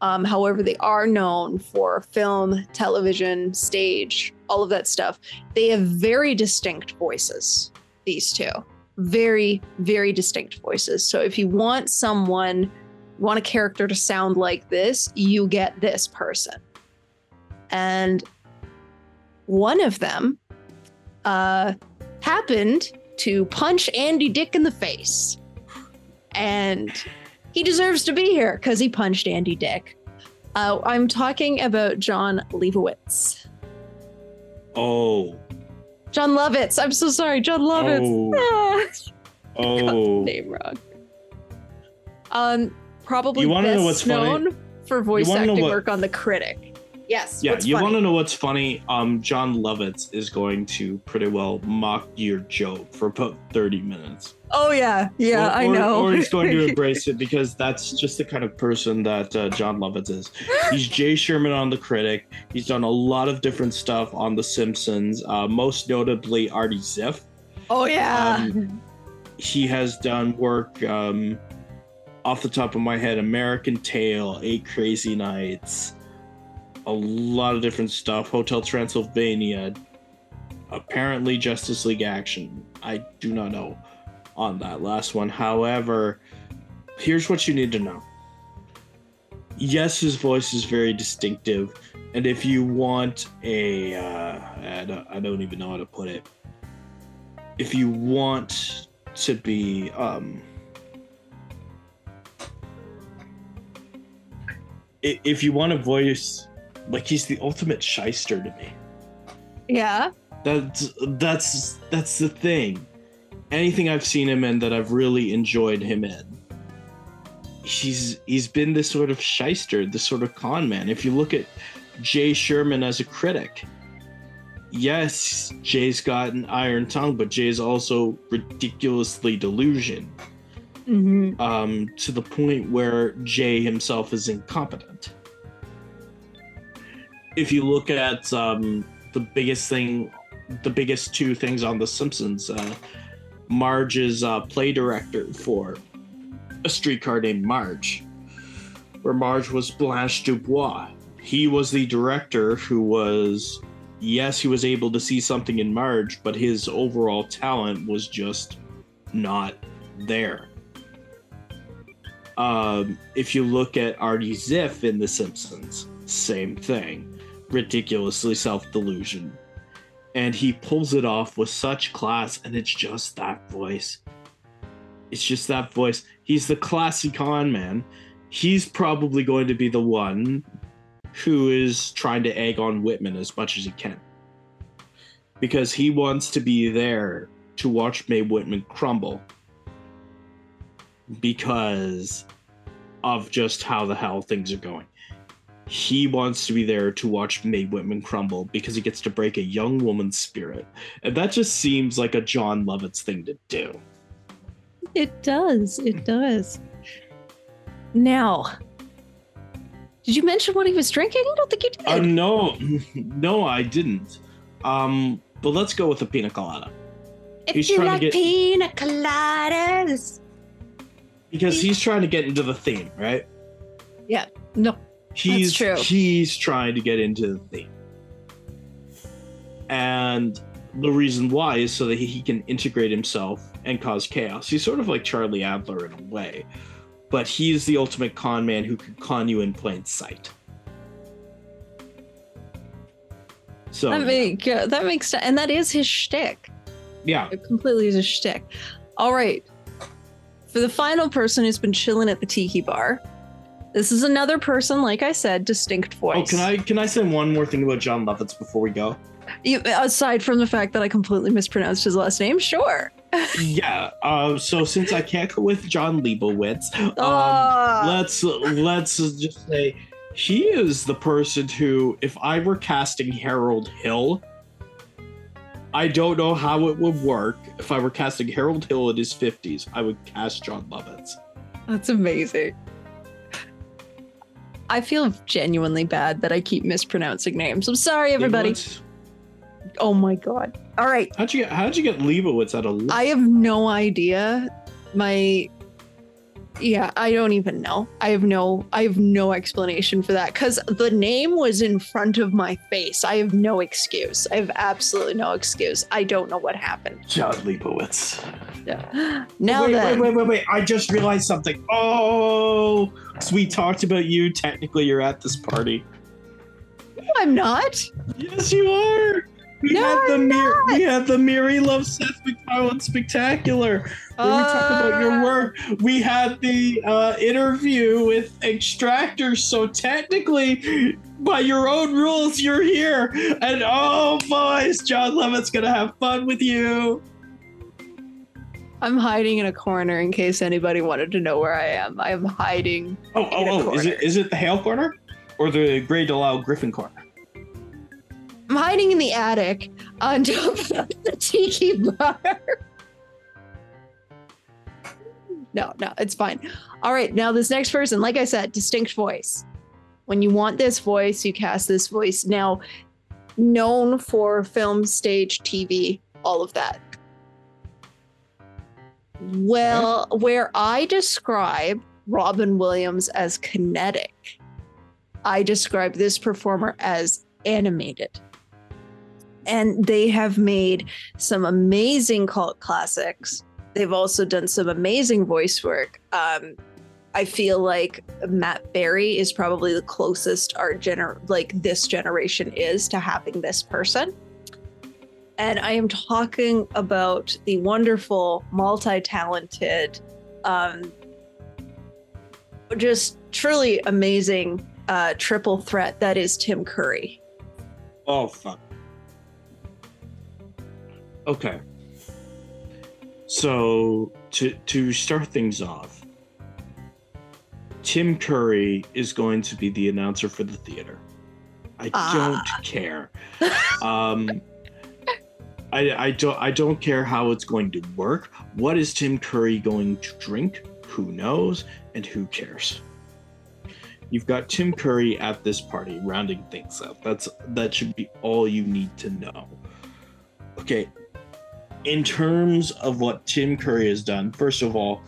Um, however, they are known for film, television, stage, all of that stuff. They have very distinct voices, these two. Very, very distinct voices. So if you want someone, want a character to sound like this, you get this person. And one of them uh, happened to punch Andy Dick in the face. And he deserves to be here because he punched Andy Dick. Uh, I'm talking about John Lovitz. Oh. John Lovitz. I'm so sorry. John Lovitz. Oh. oh. Got the name wrong. Um, probably you best know what's known funny? for voice acting what... work on The Critic. Yes. Yeah, you want to know what's funny? Um, John Lovitz is going to pretty well mock your joke for about thirty minutes. Oh, yeah. Yeah, or, I or, know. Or he's going to embrace it, because that's just the kind of person that uh, John Lovitz is. He's Jay Sherman on The Critic. He's done a lot of different stuff on The Simpsons, uh, most notably Artie Ziff. Oh, yeah. Um, he has done work, um, off the top of my head, American Tail, Eight Crazy Nights, a lot of different stuff, Hotel Transylvania, apparently Justice League Action. I do not know on that last one. However, here's what you need to know. Yes, his voice is very distinctive, and if you want a, uh, I don't, I don't even know how to put it. If you want to be, um, if you want a voice, like, he's the ultimate shyster to me. Yeah. That's that's that's the thing. Anything I've seen him in that I've really enjoyed him in, he's he's been this sort of shyster, this sort of con man. If you look at Jay Sherman as a critic, yes, Jay's got an iron tongue, but Jay's also ridiculously delusional. Mm-hmm. Um, to the point where Jay himself is incompetent. If you look at um, the biggest thing, the biggest two things on The Simpsons, uh, Marge is uh, play director for A Streetcar Named Marge, where Marge was Blanche Dubois. He was the director who was, yes, he was able to see something in Marge, but his overall talent was just not there. Um, if you look at Artie Ziff in The Simpsons, same thing. Ridiculously self-delusion, and he pulls it off with such class, and it's just that voice. It's just that voice. He's the classy con man. He's probably going to be the one who is trying to egg on Whitman as much as he can, because he wants to be there to watch Mae Whitman crumble because of just how the hell things are going. He wants to be there to watch Mae Whitman crumble because he gets to break a young woman's spirit. And that just seems like a John Lovitz thing to do. It does. It does. Now, did you mention what he was drinking? I don't think you did. Uh, no, no, I didn't. Um, but let's go with the pina colada. If he's you trying like to get... pina coladas. Because he's trying to get into the theme, right? Yeah. No. He's that's true. He's trying to get into the thing. And the reason why is so that he can integrate himself and cause chaos. He's sort of like Charlie Adler in a way, but he's the ultimate con man who can con you in plain sight. So that make, yeah, that makes sense. And that is his shtick. Yeah. It completely is a shtick. All right. For the final person who's been chilling at the tiki bar, this is another person, like I said, distinct voice. Oh, can I can I say one more thing about John Lovitz before we go? You, aside from the fact that I completely mispronounced his last name, sure. Yeah. Um. So since I can't go with John Leibowitz, um, oh. let's let's just say he is the person who, if I were casting Harold Hill, I don't know how it would work. If I were casting Harold Hill in his fifties, I would cast John Lovitz. That's amazing. I feel genuinely bad that I keep mispronouncing names. I'm sorry, everybody. Leibowitz? Oh, my God. All right. How'd you get, how'd you get Leibowitz out of... I have no idea. My... Yeah, I don't even know. I have no I have no explanation for that because the name was in front of my face. I have no excuse. I have absolutely no excuse. I don't know what happened. John Leibowitz. Yeah. Now wait, then. Wait, wait, wait, wait. I just realized something. Oh, so we talked about you. Technically, you're at this party. No, I'm not. Yes, you are. We no, had the Mir- we had the Miri Love Seth MacFarlane Spectacular, where uh, we talked about your work. We had the uh, interview with Extractors, so technically, by your own rules, you're here. And oh boys, John Lovitz gonna have fun with you. I'm hiding in a corner in case anybody wanted to know where I am. I am hiding. Oh oh in a oh! Corner. Is it is it the Hale corner or the Grey Delisle Griffin corner? I'm hiding in the attic on top of the tiki bar. No, no, it's fine. All right, now this next person, like I said, distinct voice. When you want this voice, you cast this voice. Now, known for film, stage, T V, all of that. Well, where I describe Robin Williams as kinetic, I describe this performer as animated. And they have made some amazing cult classics. They've also done some amazing voice work. Um, I feel like Matt Berry is probably the closest our gener- like this generation is to having this person. And I am talking about the wonderful, multi-talented, um, just truly amazing uh, triple threat that is Tim Curry. Oh, fuck. Okay. So, to to start things off, Tim Curry is going to be the announcer for the theater. I ah. don't care. um, I, I, don't, I don't care how it's going to work. What is Tim Curry going to drink? Who knows? And who cares? You've got Tim Curry at this party, rounding things up. That's that should be all you need to know. Okay, in terms of what Tim Curry has done, first of all,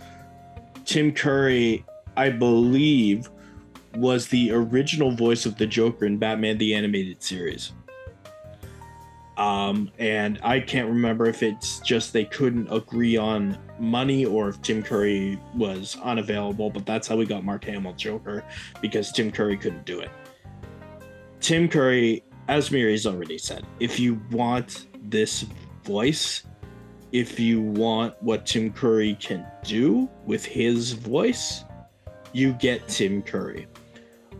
Tim Curry, I believe, was the original voice of the Joker in Batman the Animated Series. Um, and I can't remember if it's just they couldn't agree on money or if Tim Curry was unavailable, but that's how we got Mark Hamill Joker, because Tim Curry couldn't do it. Tim Curry, as Miri's already said, if you want this voice, if you want what Tim Curry can do with his voice, you get Tim Curry.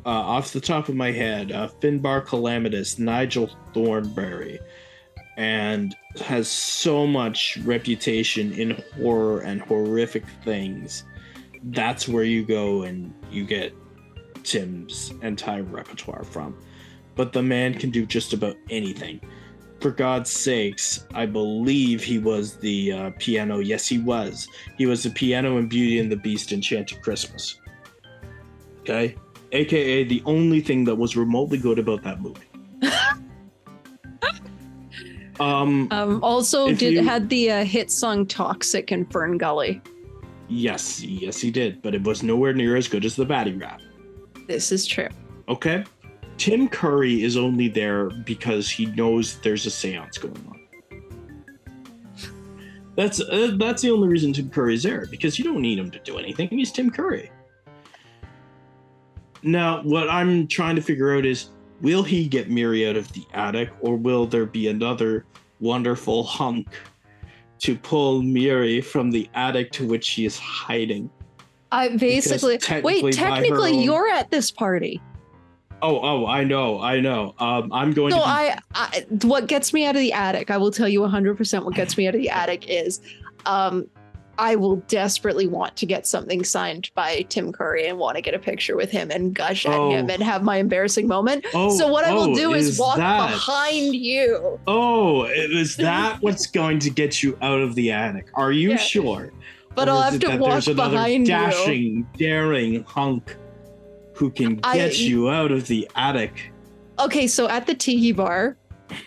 Uh, off the top of my head, uh, Finbar Calamitous, Nigel Thornberry, and has so much reputation in horror and horrific things. That's where you go and you get Tim's entire repertoire from. But the man can do just about anything. For God's sakes, I believe he was the uh, piano. Yes, he was. He was the piano in Beauty and the Beast, Enchanted Christmas. Okay? A K A the only thing that was remotely good about that movie. um, um. Also, did you... had the uh, hit song Toxic in Ferngully. Yes, yes he did, but it was nowhere near as good as the Batty Rap. This is true. Okay? Tim Curry is only there because he knows there's a séance going on. That's uh, that's the only reason Tim Curry is there, because you don't need him to do anything. He's Tim Curry. Now, what I'm trying to figure out is, will he get Miri out of the attic, or will there be another wonderful hunk to pull Miri from the attic to which she is hiding? I basically technically, wait. Technically, own, you're at this party. Oh, oh, I know, I know. Um, I'm going no, to... No, be- I, I... What gets me out of the attic, I will tell you one hundred percent what gets me out of the attic is um, I will desperately want to get something signed by Tim Curry and want to get a picture with him and gush at oh. him and have my embarrassing moment. Oh, so what I will oh, do is, is walk that... behind you. Oh, is that what's going to get you out of the attic? Are you yeah. sure? But or I'll have to walk behind dashing, you. Dashing, daring hunk who can get I, you out of the attic. Okay, so at the tiki bar,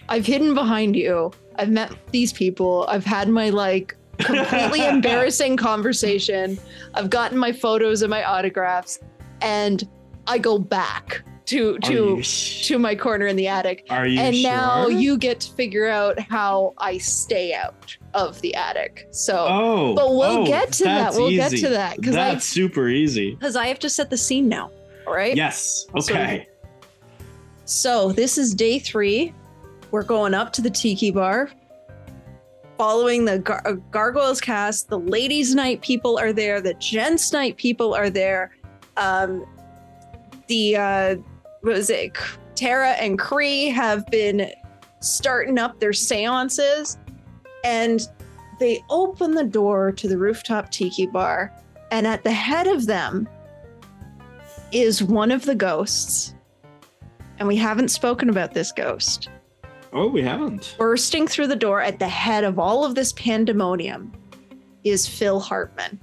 I've hidden behind you. I've met these people. I've had my, like, completely embarrassing conversation. I've gotten my photos and my autographs. And I go back to to sh- to my corner in the attic. Are you and sure? Now you get to figure out how I stay out of the attic. So oh, but we'll oh, get to that. We'll easy. get to that. That's I, super easy. Because I have to set the scene now. All right. Yes. Okay. So, so this is day three. We're going up to the tiki bar. Following the gar- gargoyles cast, the ladies' night people are there. The gents' night people are there. Um, the uh, what was it? Tara and Cree have been starting up their seances, and they open the door to the rooftop tiki bar, and at the head of them is one of the ghosts, and we haven't spoken about this ghost. Oh, we haven't. Bursting through the door at the head of all of this pandemonium is Phil Hartman.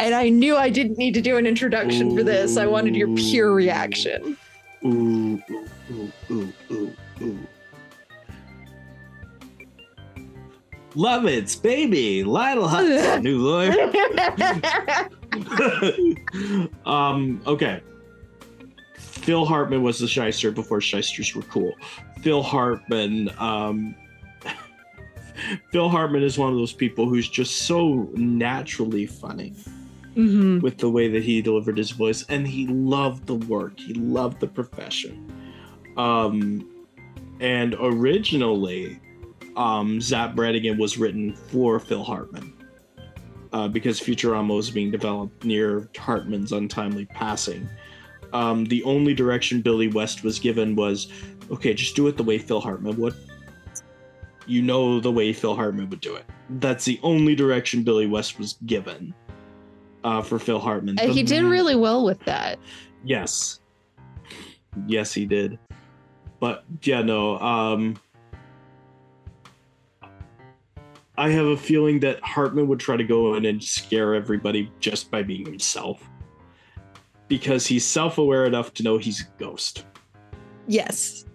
And I knew I didn't need to do an introduction for this. I wanted your pure reaction. Ooh, ooh, ooh, ooh, ooh, ooh. Lovitz, baby, Lytle Hudson, new lawyer. um, okay. Phil Hartman was the shyster before shysters were cool. Phil Hartman, um, Phil Hartman is one of those people who's just so naturally funny mm-hmm. with the way that he delivered his voice, and he loved the work. He loved the profession. Um, and originally, Um, Zap Brannigan was written for Phil Hartman uh, because Futurama was being developed near Hartman's untimely passing. Um, the only direction Billy West was given was, okay, just do it the way Phil Hartman would. You know, the way Phil Hartman would do it. That's the only direction Billy West was given uh, for Phil Hartman. And the he did man. really well with that. Yes. Yes, he did. But yeah, no, um... I have a feeling that Hartman would try to go in and scare everybody just by being himself, because he's self-aware enough to know he's a ghost. Yes.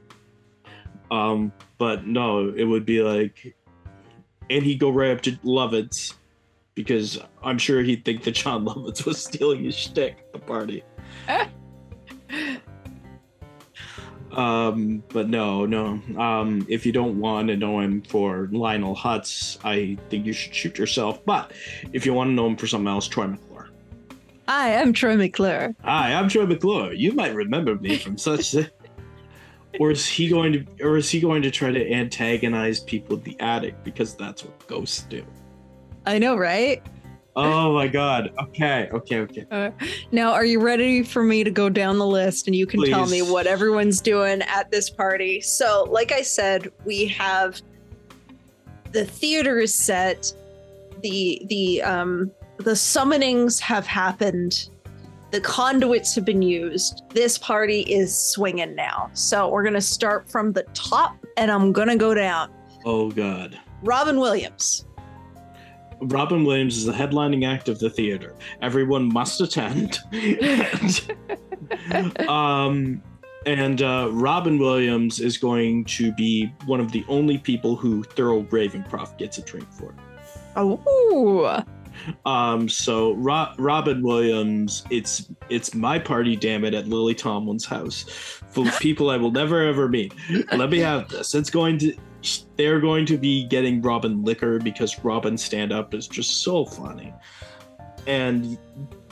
Um, but no, it would be like, and he'd go right up to Lovitz, because I'm sure he'd think that John Lovitz was stealing his shtick at the party. Um, but no, no. Um, if you don't want to know him for Lionel Hutz, I think you should shoot yourself. But if you want to know him for something else, Troy McClure. Hi, I'm Troy McClure. Hi, I'm Troy McClure. You might remember me from such. A... Or is he going to? Or is he going to try to antagonize people in the attic, because that's what ghosts do? I know, right? Oh my God. Okay. Okay. Okay. Uh, now, are you ready for me to go down the list and you can Please. tell me what everyone's doing at this party? So, like I said, we have the theater is set, the the um the summonings have happened, the conduits have been used, this party is swinging now. So we're gonna start from the top and I'm gonna go down. Oh God. Robin Williams. Robin Williams is the headlining act of the theater. Everyone must attend. and, um, and uh, Robin Williams is going to be one of the only people who Thurl Ravenscroft gets a drink for. Oh. Um, so Ro- Robin Williams, it's it's my party, damn it, at Lily Tomlin's house, full of people I will never ever meet. Let me have this. It's going to. They're going to be getting Robin liquor because Robin stand-up is just so funny. And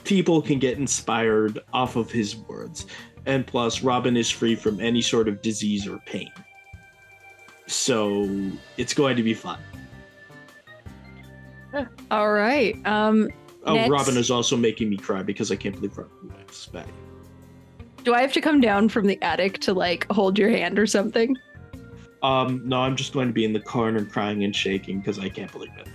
people can get inspired off of his words. And plus, Robin is free from any sort of disease or pain. So it's going to be fun. All right. Um, oh, next. Robin is also making me cry because I can't believe Robin is back. Do I have to come down from the attic to, like, hold your hand or something? Um, no, I'm just going to be in the corner crying and shaking because I can't believe it.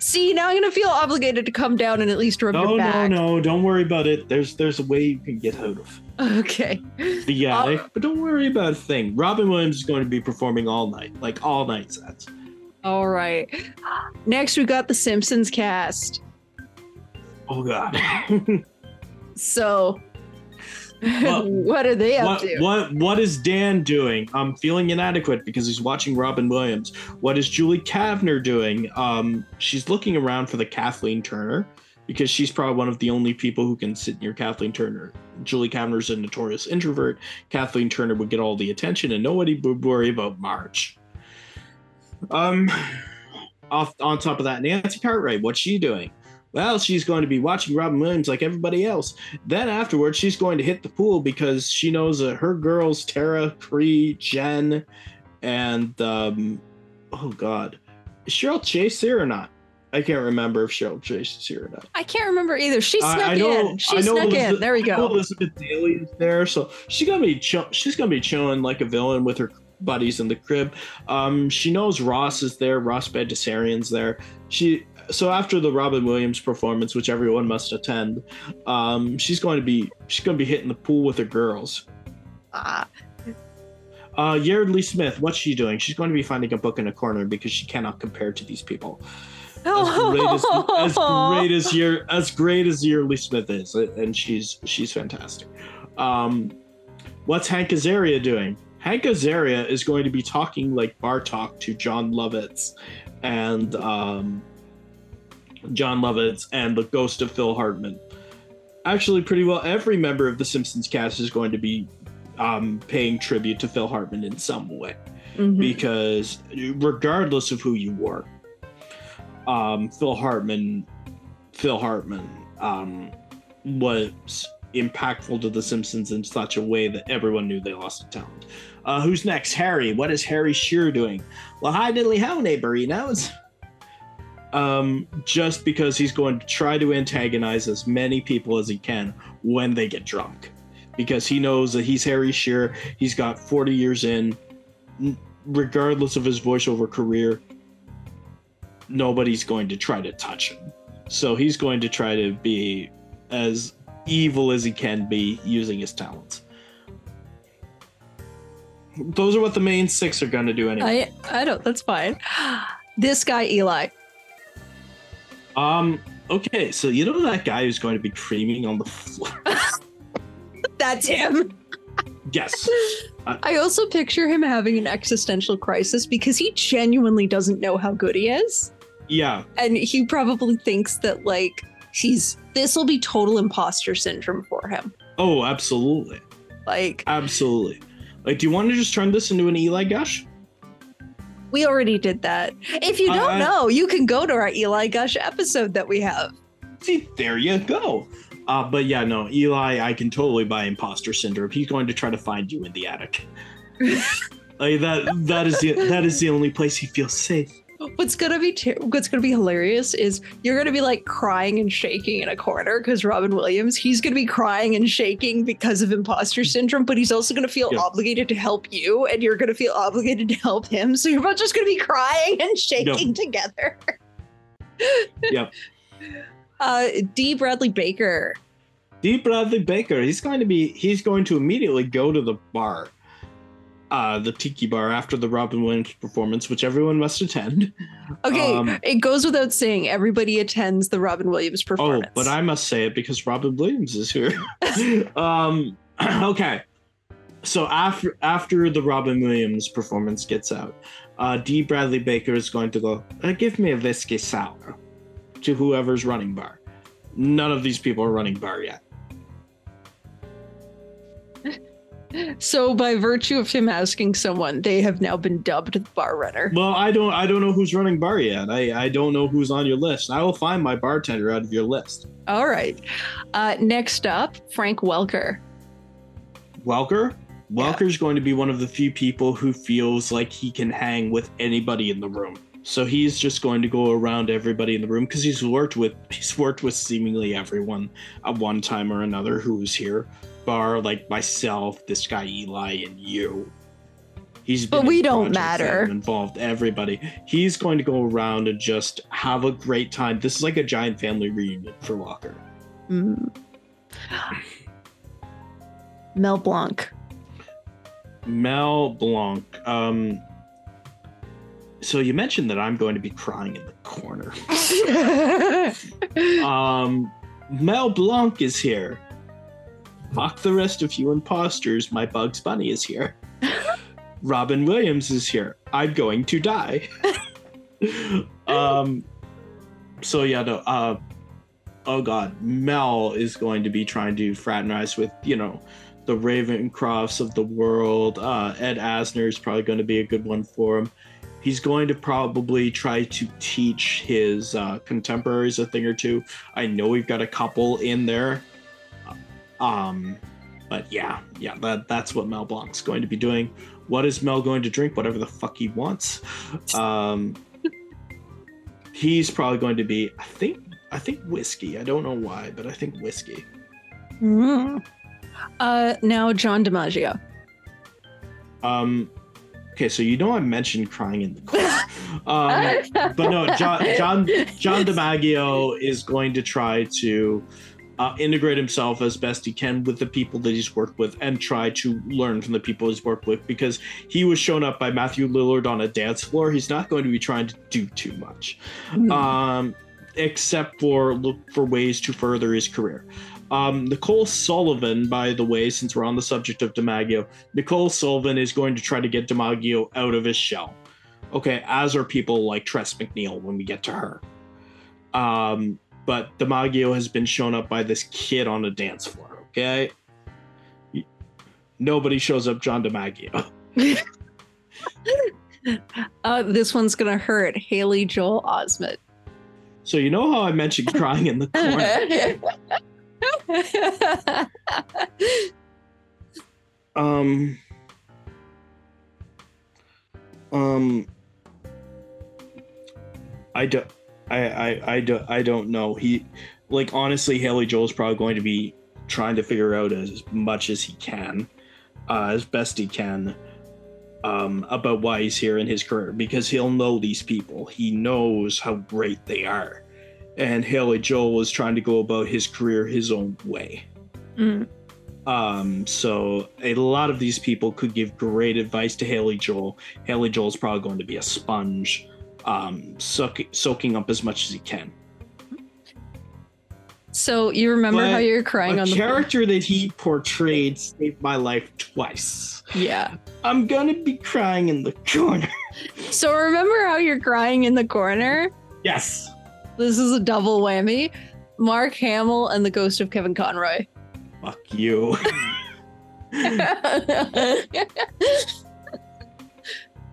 See, now I'm going to feel obligated to come down and at least rub no, your back. No, no, no. Don't worry about it. There's there's a way you can get out of. Okay. The attic. Uh, but don't worry about a thing. Robin Williams is going to be performing all night. Like, all night sets. All right. Next, we got the Simpsons cast. Oh, God. So... Well, what are they up what, to? What What is Dan doing? Um, feeling inadequate because he's watching Robin Williams. What is Julie Kavner doing? Um, she's looking around for the Kathleen Turner because she's probably one of the only people who can sit near Kathleen Turner. Julie Kavner's a notorious introvert. Kathleen Turner would get all the attention and nobody would worry about Marge. Um, off on top of that, Nancy Cartwright, what's she doing? Well, she's going to be watching Robin Williams like everybody else. Then afterwards, she's going to hit the pool because she knows that her girls, Tara, Cree, Jen, and, um, oh, God. Is Cheryl Chase here or not? I can't remember if Cheryl Chase is here or not. I can't remember either. She snuck I, I know, in. She snuck Elizabeth, in. There we go. I know Elizabeth Daily is there. So she's going to be chill- she's going to be chilling like a villain with her buddies in the crib. Um, she knows Ross is there. Ross Bagdasarian's there. She... So after the Robin Williams performance, which everyone must attend, um, she's going to be she's going to be hitting the pool with her girls. Ah. Uh, Yardley Smith, what's she doing? She's going to be finding a book in a corner because she cannot compare to these people. As great as as great as, as, great as Yardley Smith is, and she's she's fantastic. Um, what's Hank Azaria doing? Hank Azaria is going to be talking like Bartok to John Lovitz, and. Um, John Lovitz and the ghost of Phil Hartman. Actually, pretty well every member of the Simpsons cast is going to be um, paying tribute to Phil Hartman in some way, mm-hmm. because regardless of who you were, um, Phil Hartman, Phil Hartman um, was impactful to the Simpsons in such a way that everyone knew they lost a talent. Uh, who's next? Harry. What is Harry Shearer doing? Well, hi, diddly how, neighbor. You know, it's. Um, just because he's going to try to antagonize as many people as he can when they get drunk, because he knows that he's Harry Shearer. He's got forty years in, regardless of his voiceover career, nobody's going to try to touch him. So he's going to try to be as evil as he can be using his talents. Those are what the main six are going to do anyway. I, I don't, that's fine. This guy, Eli. Um, okay, so you know that guy who's going to be creaming on the floor? That's him. Yes. Uh, I also picture him having an existential crisis because he genuinely doesn't know how good he is. Yeah. And he probably thinks that, like, he's, this will be total imposter syndrome for him. Oh, absolutely. Like. Absolutely. Like, do you want to just turn this into an Eli Gush? We already did that. If you don't uh, know, you can go to our Eli Gush episode that we have. See, there you go. Uh, but yeah, no, Eli, I can totally buy imposter syndrome. He's going to try to find you in the attic. Like that. That is the that is the only place he feels safe. What's gonna be ter- what's gonna be hilarious is you're gonna be like crying and shaking in a corner because Robin Williams, he's gonna be crying and shaking because of imposter syndrome, but he's also gonna feel yeah. obligated to help you, and you're gonna feel obligated to help him. So you're both just gonna be crying and shaking yep. together. yep. Uh, D. Bradley Baker. D. Bradley Baker. He's going to be. He's going to immediately go to the bar. Uh, the tiki bar after the Robin Williams performance, which everyone must attend. Okay, um, it goes without saying everybody attends the Robin Williams performance. Oh, but I must say it because Robin Williams is here. um, okay, so after after the Robin Williams performance gets out, uh, D. Bradley Baker is going to go, uh, give me a whiskey sour to whoever's running bar. None of these people are running bar yet. So by virtue of him asking someone, they have now been dubbed the bar runner. Well, I don't I don't know who's running bar yet. I, I don't know who's on your list. I will find my bartender out of your list. All right. Uh, next up, Frank Welker. Welker? Welker's yeah. going to be one of the few people who feels like he can hang with anybody in the room. So he's just going to go around everybody in the room because he's worked with he's worked with seemingly everyone at one time or another who is here. Bar, like myself, this guy Eli, and you. He's been but we don't matter. Involved everybody. He's going to go around and just have a great time. This is like a giant family reunion for Walker. Mm. Mel Blanc. Mel Blanc. Um. So you mentioned that I'm going to be crying in the corner. um, Mel Blanc is here. Fuck the rest of you imposters, my Bugs Bunny is here. Robin Williams is here. I'm going to die. um, so yeah, no, uh, oh god, Mel is going to be trying to fraternize with, you know, the Ravencrofts of the world. Uh, Ed Asner is probably going to be a good one for him. He's going to probably try to teach his uh, contemporaries a thing or two. I know we've got a couple in there. Um, but yeah, yeah, that, that's what Mel Blanc's going to be doing. What is Mel going to drink? Whatever the fuck he wants. Um, he's probably going to be, I think, I think whiskey. I don't know why, but I think whiskey. Mm-hmm. Uh, now John DiMaggio. Um, okay, so you know I mentioned crying in the corner. um, but no, John, John, John DiMaggio is going to try to Uh, integrate himself as best he can with the people that he's worked with and try to learn from the people he's worked with, because he was shown up by Matthew Lillard on a dance floor. He's not going to be trying to do too much, mm. um, except for look for ways to further his career. Um, Nicole Sullivan, by the way, since we're on the subject of DiMaggio, Nicole Sullivan is going to try to get DiMaggio out of his shell. Okay, as are people like Tress MacNeille when we get to her. Um... But DiMaggio has been shown up by this kid on a dance floor, okay? Nobody shows up John DiMaggio. uh, this one's going to hurt. Haley Joel Osment. So you know how I mentioned crying in the corner? um... Um... I don't... I, I, I, do, I don't know. He, like, honestly, Haley Joel's probably going to be trying to figure out as much as he can, uh, as best he can, um, about why he's here in his career, because he'll know these people. He knows how great they are. And Haley Joel was trying to go about his career his own way. Mm. Um, so a lot of these people could give great advice to Haley Joel. Haley Joel's probably going to be a sponge. Um, soak, soaking up as much as he can. So you remember but how you were crying on the character floor? That he portrayed saved my life twice. Yeah, I'm gonna be crying in the corner. So remember how you're crying in the corner? Yes. This is a double whammy. Mark Hamill and the ghost of Kevin Conroy. Fuck you.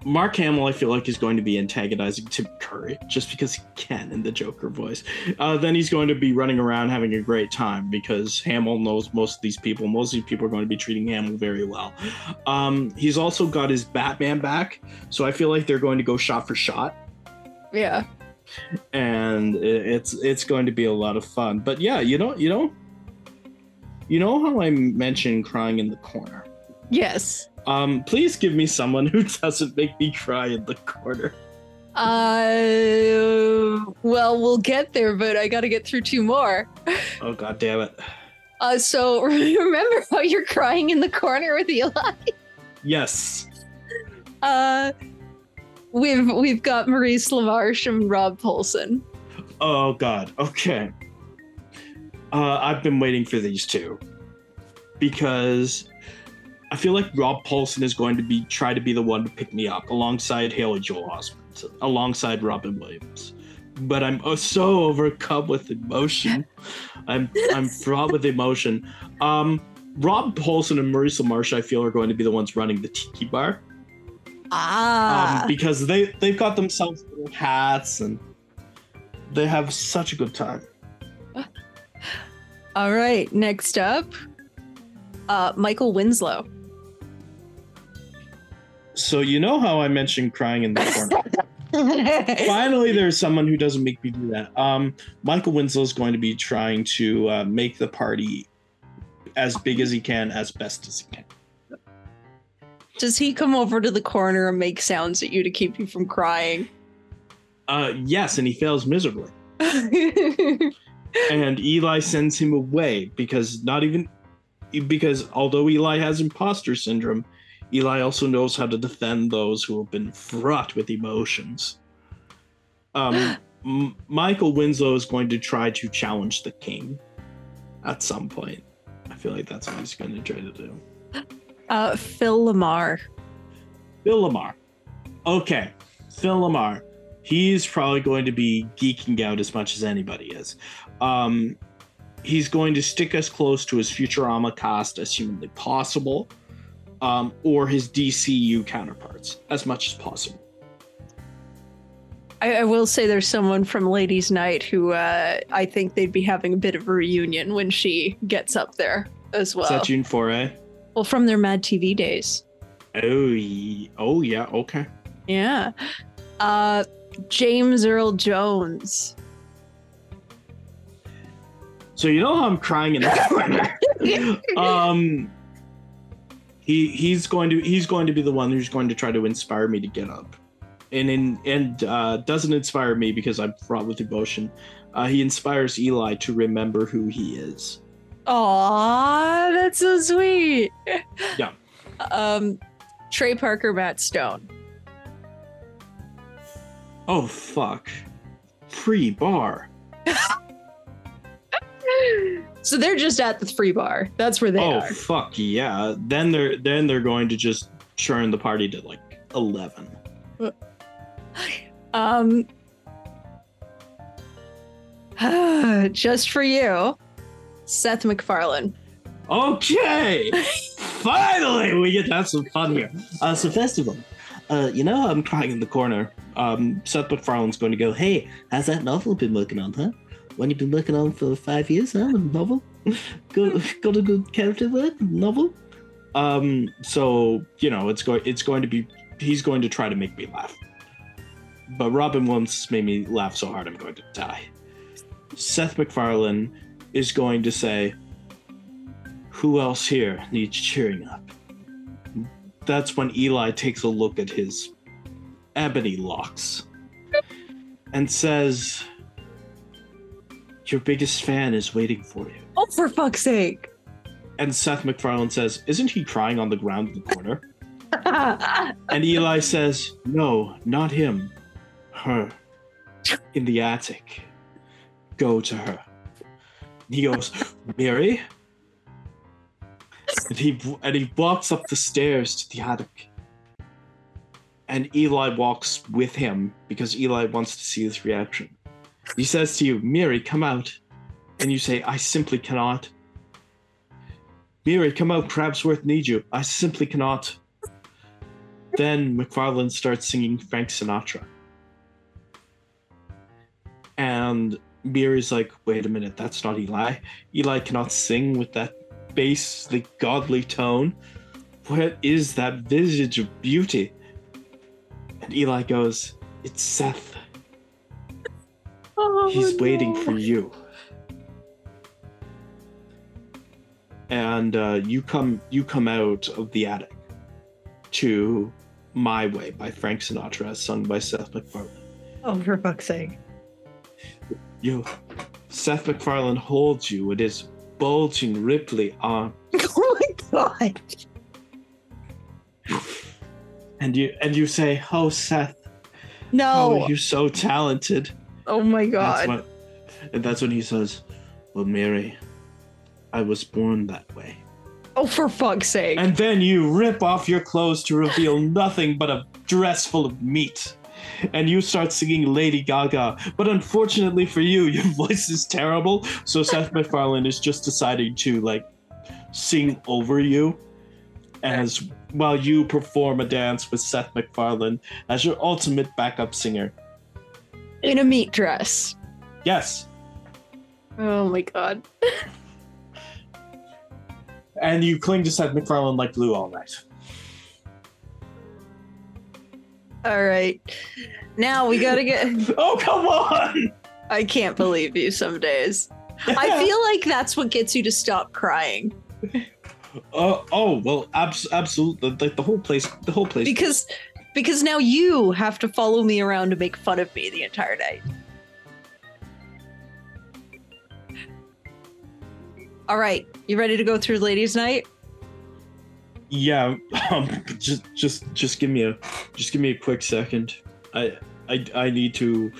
Mark Hamill, I feel like, is going to be antagonizing Tim Curry just because he can in the Joker voice. Uh, then he's going to be running around having a great time because Hamill knows most of these people. Most of these people are going to be treating Hamill very well. Um, he's also got his Batman back, so I feel like they're going to go shot for shot. Yeah. And it's it's going to be a lot of fun. But yeah, you know, you know, you know how I mentioned crying in the corner. Yes. Um, please give me someone who doesn't make me cry in the corner. Uh, well, we'll get there, but I got to get through two more. Oh, God damn it. Uh, so remember how you're crying in the corner with Eli? Yes. Uh, we've we've got Maurice Lamarche and Rob Paulsen. Oh, God. Okay. Uh, I've been waiting for these two because I feel like Rob Paulsen is going to be try to be the one to pick me up alongside Haley Joel Osment, alongside Robin Williams. But I'm oh, so overcome with emotion. I'm I'm fraught with emotion. Um, Rob Paulsen and Maurice Lamarche, I feel, are going to be the ones running the tiki bar. Ah, um, because they they've got themselves little hats and they have such a good time. All right, next up, uh, Michael Winslow. So you know how I mentioned crying in the corner. Finally, there's someone who doesn't make me do that. Um, Michael Winslow is going to be trying to uh, make the party as big as he can, as best as he can. Does he come over to the corner and make sounds at you to keep you from crying? Uh, yes, and he fails miserably. And Eli sends him away because not even because although Eli has imposter syndrome, Eli also knows how to defend those who have been fraught with emotions. Um, M- Michael Winslow is going to try to challenge the king at some point. I feel like that's what he's going to try to do. Uh, Phil Lamar. Phil Lamar. Okay. Phil Lamar. He's probably going to be geeking out as much as anybody is. Um, he's going to stick as close to his Futurama cast as humanly possible. Um, or his D C U counterparts as much as possible. I, I will say there's someone from Ladies Night who uh, I think they'd be having a bit of a reunion when she gets up there as well. Is that June Foray? Well, from their Mad T V days. Oh, oh yeah, okay. Yeah. Uh, James Earl Jones. So you know how I'm crying in the corner. um... He he's going to he's going to be the one who's going to try to inspire me to get up, and in, and uh, doesn't inspire me because I'm fraught with emotion. Uh, he inspires Eli to remember who he is. Aww, that's so sweet. Yeah. Um, Trey Parker, Matt Stone. Oh fuck, free bar. So they're just at the free bar. That's where they oh, are. Oh fuck yeah! Then they're then they're going to just churn the party to like eleven. Um, just for you, Seth MacFarlane. Okay, finally we get to have some fun here. Uh, so festival. Uh, you know I'm crying in the corner. Um, Seth MacFarlane's going to go. Hey, how's that novel been working on, huh? When you've been working on for five years, huh? A novel? got, got a good character work? Novel? Um, so, you know, it's going it's going to be... He's going to try to make me laugh. But Robin Williams made me laugh so hard I'm going to die. Seth MacFarlane is going to say, who else here needs cheering up? That's when Eli takes a look at his ebony locks and says... Your biggest fan is waiting for you. Oh, for fuck's sake. And Seth MacFarlane says, isn't he crying on the ground in the corner? And Eli says, no, not him. Her. In the attic. Go to her. And he goes, Mary? And he, and he walks up the stairs to the attic. And Eli walks with him because Eli wants to see his reaction. He says to you, Miri, come out. And you say, I simply cannot. Miri, come out. Crabsworth need you. I simply cannot. Then MacFarlane starts singing Frank Sinatra. And Miri's like, wait a minute, that's not Eli. Eli cannot sing with that bass, the godly tone. What is that visage of beauty? And Eli goes, it's Seth. He's no. waiting for you. And uh, you come you come out of the attic to My Way by Frank Sinatra, as sung by Seth MacFarlane. Oh, for fuck's sake. Yo, Seth MacFarlane holds you with his bulging, ripply arms. Oh my god. And you and you say, "Oh, Seth. No. Oh, you're so talented." Oh my god. That's when, and that's when he says, "Well, Mary, I was born that way." Oh, for fuck's sake. And then you rip off your clothes to reveal nothing but a dress full of meat. And you start singing Lady Gaga. But unfortunately for you, your voice is terrible. So Seth MacFarlane is just deciding to, like, sing over you as while you perform a dance with Seth MacFarlane as your ultimate backup singer. In a meat dress. Yes. Oh my god. And you cling to Seth MacFarlane like glue all night. All right. Now we gotta get... Oh, come on! I can't believe you some days. Yeah. I feel like that's what gets you to stop crying. Uh, oh, well, abs- absolutely. Like, the whole place... The whole place... Because, because now you have to follow me around to make fun of me the entire night. All right. You ready to go through ladies' night? Yeah, um, just just just give me a just give me a quick second. I I I need to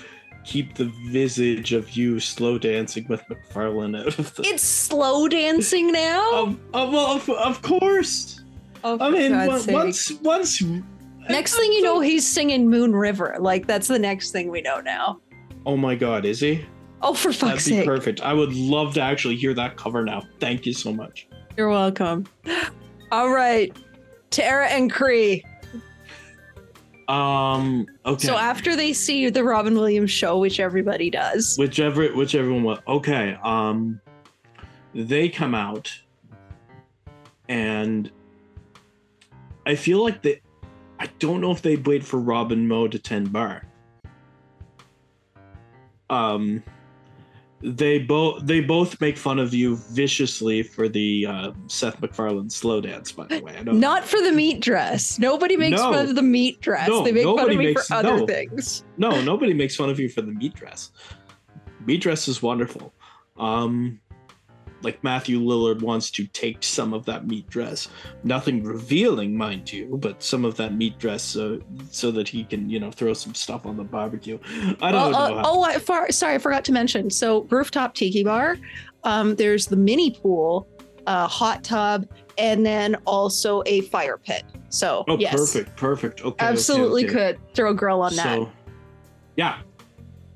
keep the visage of you slow dancing with MacFarlane out of the... It's slow dancing now? of, of, of, of course. Oh, I mean, God's sake. once once next I, thing I you know, he's singing Moon River. Like, that's the next thing we know now. Oh my God, is he? Oh, for fuck's sake. That'd be perfect. I would love to actually hear that cover now. Thank you so much. You're welcome. All right. Tara and Cree. Um, okay. So after they see the Robin Williams show, which everybody does. Whichever, which everyone will. Okay. Um, they come out. And I feel like they... I don't know if they wait for Robin Mo to tend bar. Um... They both they both make fun of you viciously for the uh, Seth MacFarlane slow dance, by the way. I don't Not know. For the meat dress. Nobody makes no. fun of the meat dress. No, they make fun of me makes, for other no. things. No, nobody makes fun of you for the meat dress. Meat dress is wonderful. Um, like, Matthew Lillard wants to take some of that meat dress. Nothing revealing, mind you, but some of that meat dress so, so that he can, you know, throw some stuff on the barbecue. I don't well, know. Uh, oh, I far, sorry, I forgot to mention. So, rooftop tiki bar, um, there's the mini pool, uh, hot tub, and then also a fire pit. So, oh, yes. perfect, perfect. Okay, absolutely okay, okay. could throw a girl on so, that. Yeah,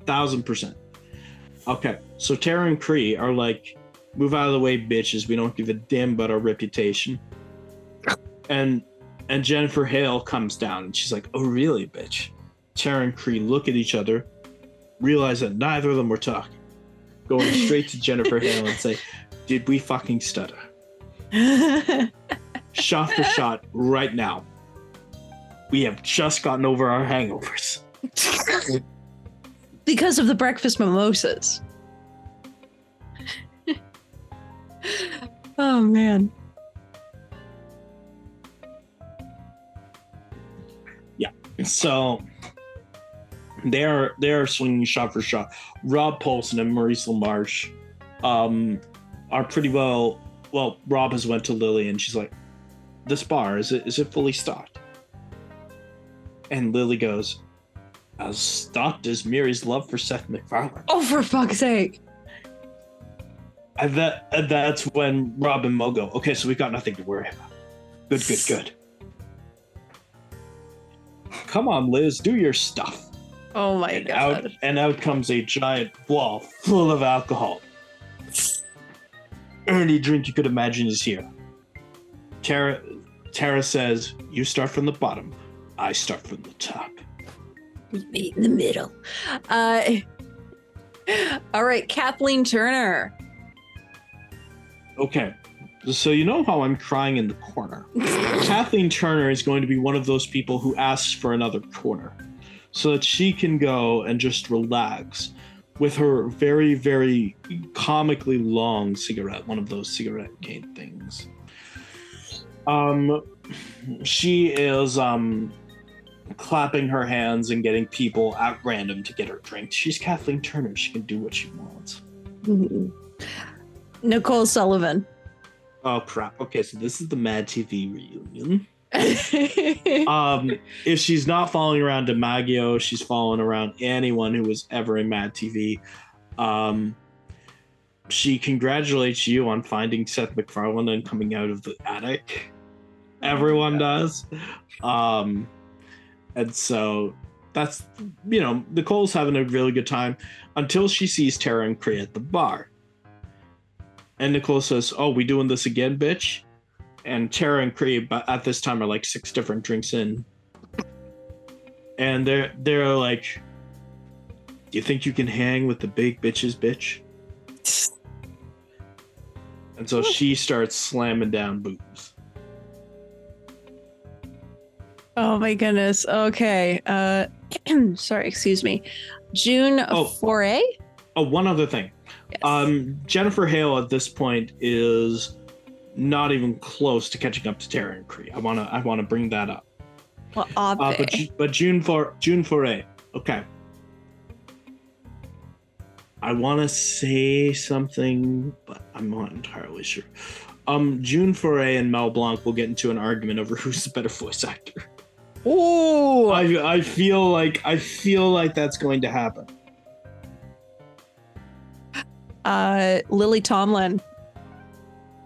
thousand percent. Okay, so Tara and Cree are like, "Move out of the way, bitches. We don't give a damn about our reputation." And and Jennifer Hale comes down and she's like, "Oh, really, bitch?" Tara and Cree look at each other, realize that neither of them were talking, going straight to Jennifer Hale and say, "Did we fucking stutter?" Shot for shot right now. We have just gotten over our hangovers. Because of the breakfast mimosas. Oh, man. Yeah. So they are they are swinging shot for shot. Rob Paulsen and Maurice Lamarche um, are pretty well. Well, Rob has went to Lily and she's like, "This bar, is it is it fully stocked?" And Lily goes, "As stocked as Mary's love for Seth MacFarlane." Oh, for fuck's sake. And that and that's when Rob and Mo go, "Okay, so we've got nothing to worry about. Good, good, good. Come on, Liz, do your stuff." Oh my and god. Out, and out comes a giant wall full of alcohol. Any drink you could imagine is here. Tara Tara says, "You start from the bottom, I start from the top. We meet in the middle." Uh, all right, Kathleen Turner. Okay, so you know how I'm crying in the corner. Kathleen Turner is going to be one of those people who asks for another corner so that she can go and just relax with her very, very comically long cigarette, one of those cigarette gate things. Um, she is um, clapping her hands and getting people at random to get her drink. She's Kathleen Turner. She can do what she wants. Mm-hmm. Nicole Sullivan. Oh, crap. Okay, so this is the Mad T V reunion. um, if she's not following around DiMaggio, she's following around anyone who was ever in Mad T V. Um, she congratulates you on finding Seth MacFarlane and coming out of the attic. Everyone yeah. does. Um, and so that's, you know, Nicole's having a really good time until she sees Tara and Cree at the bar. And Nicole says, "Oh, we doing this again, bitch?" And Tara and Cree at this time are like six different drinks in. And they're, they're like, "Do you think you can hang with the big bitches, bitch?" And so she starts slamming down boobs. Oh my goodness. Okay. Uh, sorry, excuse me. June oh. Foray? Oh, one other thing. Yes. Um, Jennifer Hale at this point is... not even close to catching up to Tara and Cree. I wanna, I wanna bring that up. Well, uh, but, but June for June Foray. Okay. I wanna say something, but I'm not entirely sure. Um, June Foray and Mel Blanc will get into an argument over who's the better voice actor. Oh, I, I feel like I feel like that's going to happen. Uh, Lily Tomlin.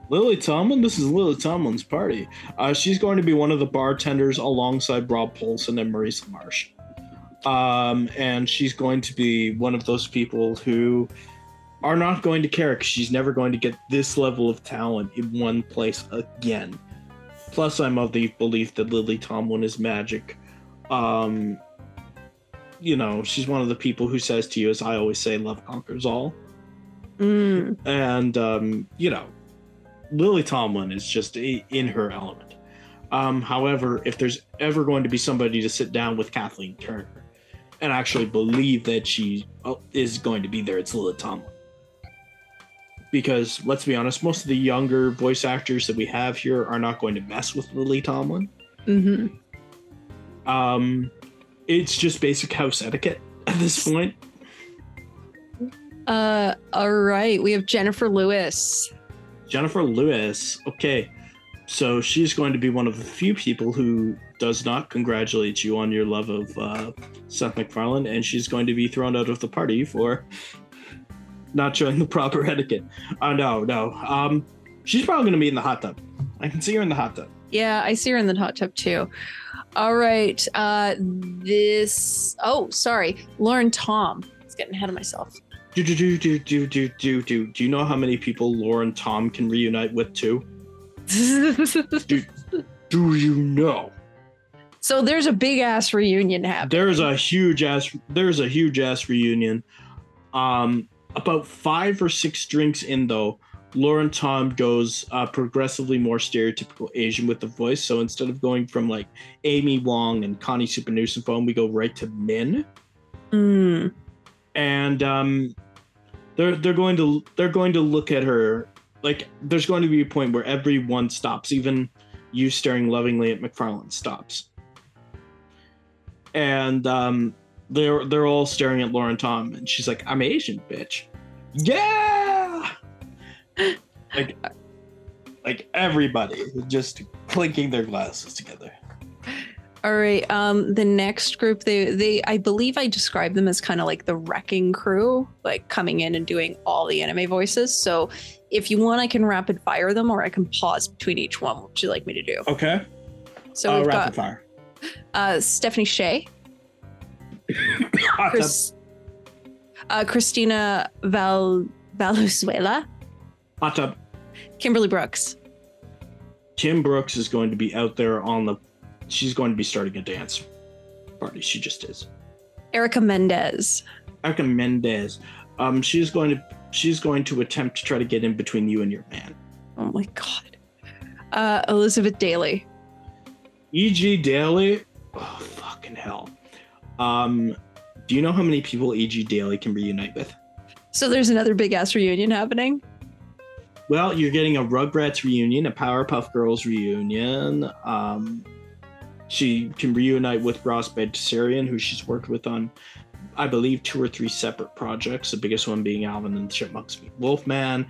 Lily Tomlin? This is Lily Tomlin's party. Uh, she's going to be one of the bartenders alongside Rob Paulsen and Maurice Lamarche. Um, and she's going to be one of those people who are not going to care because she's never going to get this level of talent in one place again. Plus, I'm of the belief that Lily Tomlin is magic. Um, you know, she's one of the people who says to you, as I always say, love conquers all. Mm. And, um, you know, Lily Tomlin is just in her element. Um, however, if there's ever going to be somebody to sit down with Kathleen Turner and actually believe that she is going to be there, it's Lily Tomlin. Because let's be honest, most of the younger voice actors that we have here are not going to mess with Lily Tomlin. Mm-hmm. Um, it's just basic house etiquette at this point. Uh, all right, we have Jennifer Lewis. Jennifer Lewis, okay, so she's going to be one of the few people who does not congratulate you on your love of uh, Seth MacFarlane, and she's going to be thrown out of the party for not showing the proper etiquette. Oh, no, no. Um, she's probably going to be in the hot tub. I can see her in the hot tub. Yeah, I see her in the hot tub, too. All right, uh, this... Oh, sorry. Lauren Tom. I was getting ahead of myself. Do, do, do, do, do, do, do, do. Do you know how many people Lauren Tom can reunite with, too? do, do you know? So there's a big-ass reunion happening. There's a huge-ass There's a huge-ass reunion. Um, about five or six drinks in, though, Lauren Tom goes uh, progressively more stereotypical Asian with the voice. So instead of going from, like, Amy Wong and Connie Supanusophone, we go right to Min. Mm. And um, they're they're going to they're going to look at her like there's going to be a point where everyone stops, even you staring lovingly at MacFarlane stops. And um, they're they're all staring at Lauren Tom, and she's like, "I'm Asian, bitch." Yeah, like like everybody just clinking their glasses together. All right. Um, the next group, they, they, I believe I described them as kind of like the wrecking crew, like coming in and doing all the anime voices. So if you want, I can rapid fire them or I can pause between each one. What would you like me to do? Okay. So uh, we've rapid got fire. Uh, Stephanie Shea. Chris, uh, Christina Val, Valenzuela. Hot tub. Kimberly Brooks. Kim Brooks is going to be out there on the She's going to be starting a dance party. She just is. Erica Mendez. Erica Mendez. Um, she's going to she's going to attempt to try to get in between you and your man. Oh my God. Uh, Elizabeth Daily. E G Daily. Oh fucking hell. Um, do you know how many people E G Daily can reunite with? So there's another big ass reunion happening? Well, you're getting a Rugrats reunion, a Powerpuff Girls reunion. Um, she can reunite with Ross Bagdasarian, who she's worked with on, I believe, two or three separate projects. The biggest one being Alvin and the Chipmunks Meet Wolfman.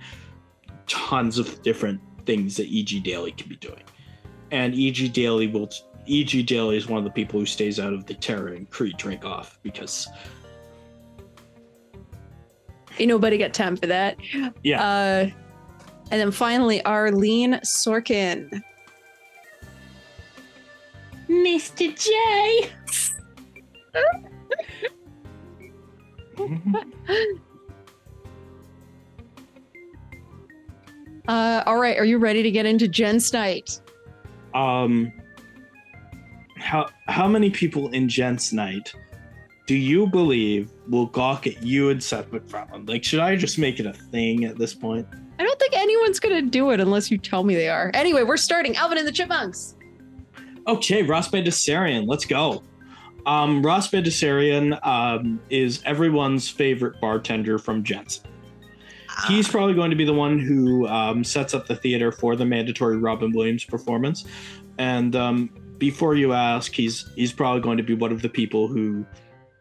Tons of different things that E G. Daily can be doing. And E G. Daily will... E G. Daily is one of the people who stays out of the Tara and Kree drink off because... Ain't nobody got time for that. Yeah. Uh, and then finally, Arlene Sorkin. Mister J. uh, all right. Are you ready to get into Jen Snight? Um, how how many people in Jen Snight do you believe will gawk at you and Seth MacFarlane? Like, should I just make it a thing at this point? I don't think anyone's going to do it unless you tell me they are. Anyway, we're starting Alvin and the Chipmunks. Okay, Ross Bagdasarian, let's go. Um, Ross Bagdasarian um, is everyone's favorite bartender from Jensen. Ah. He's probably going to be the one who um, sets up the theater for the mandatory Robin Williams performance. And um, before you ask, he's he's probably going to be one of the people who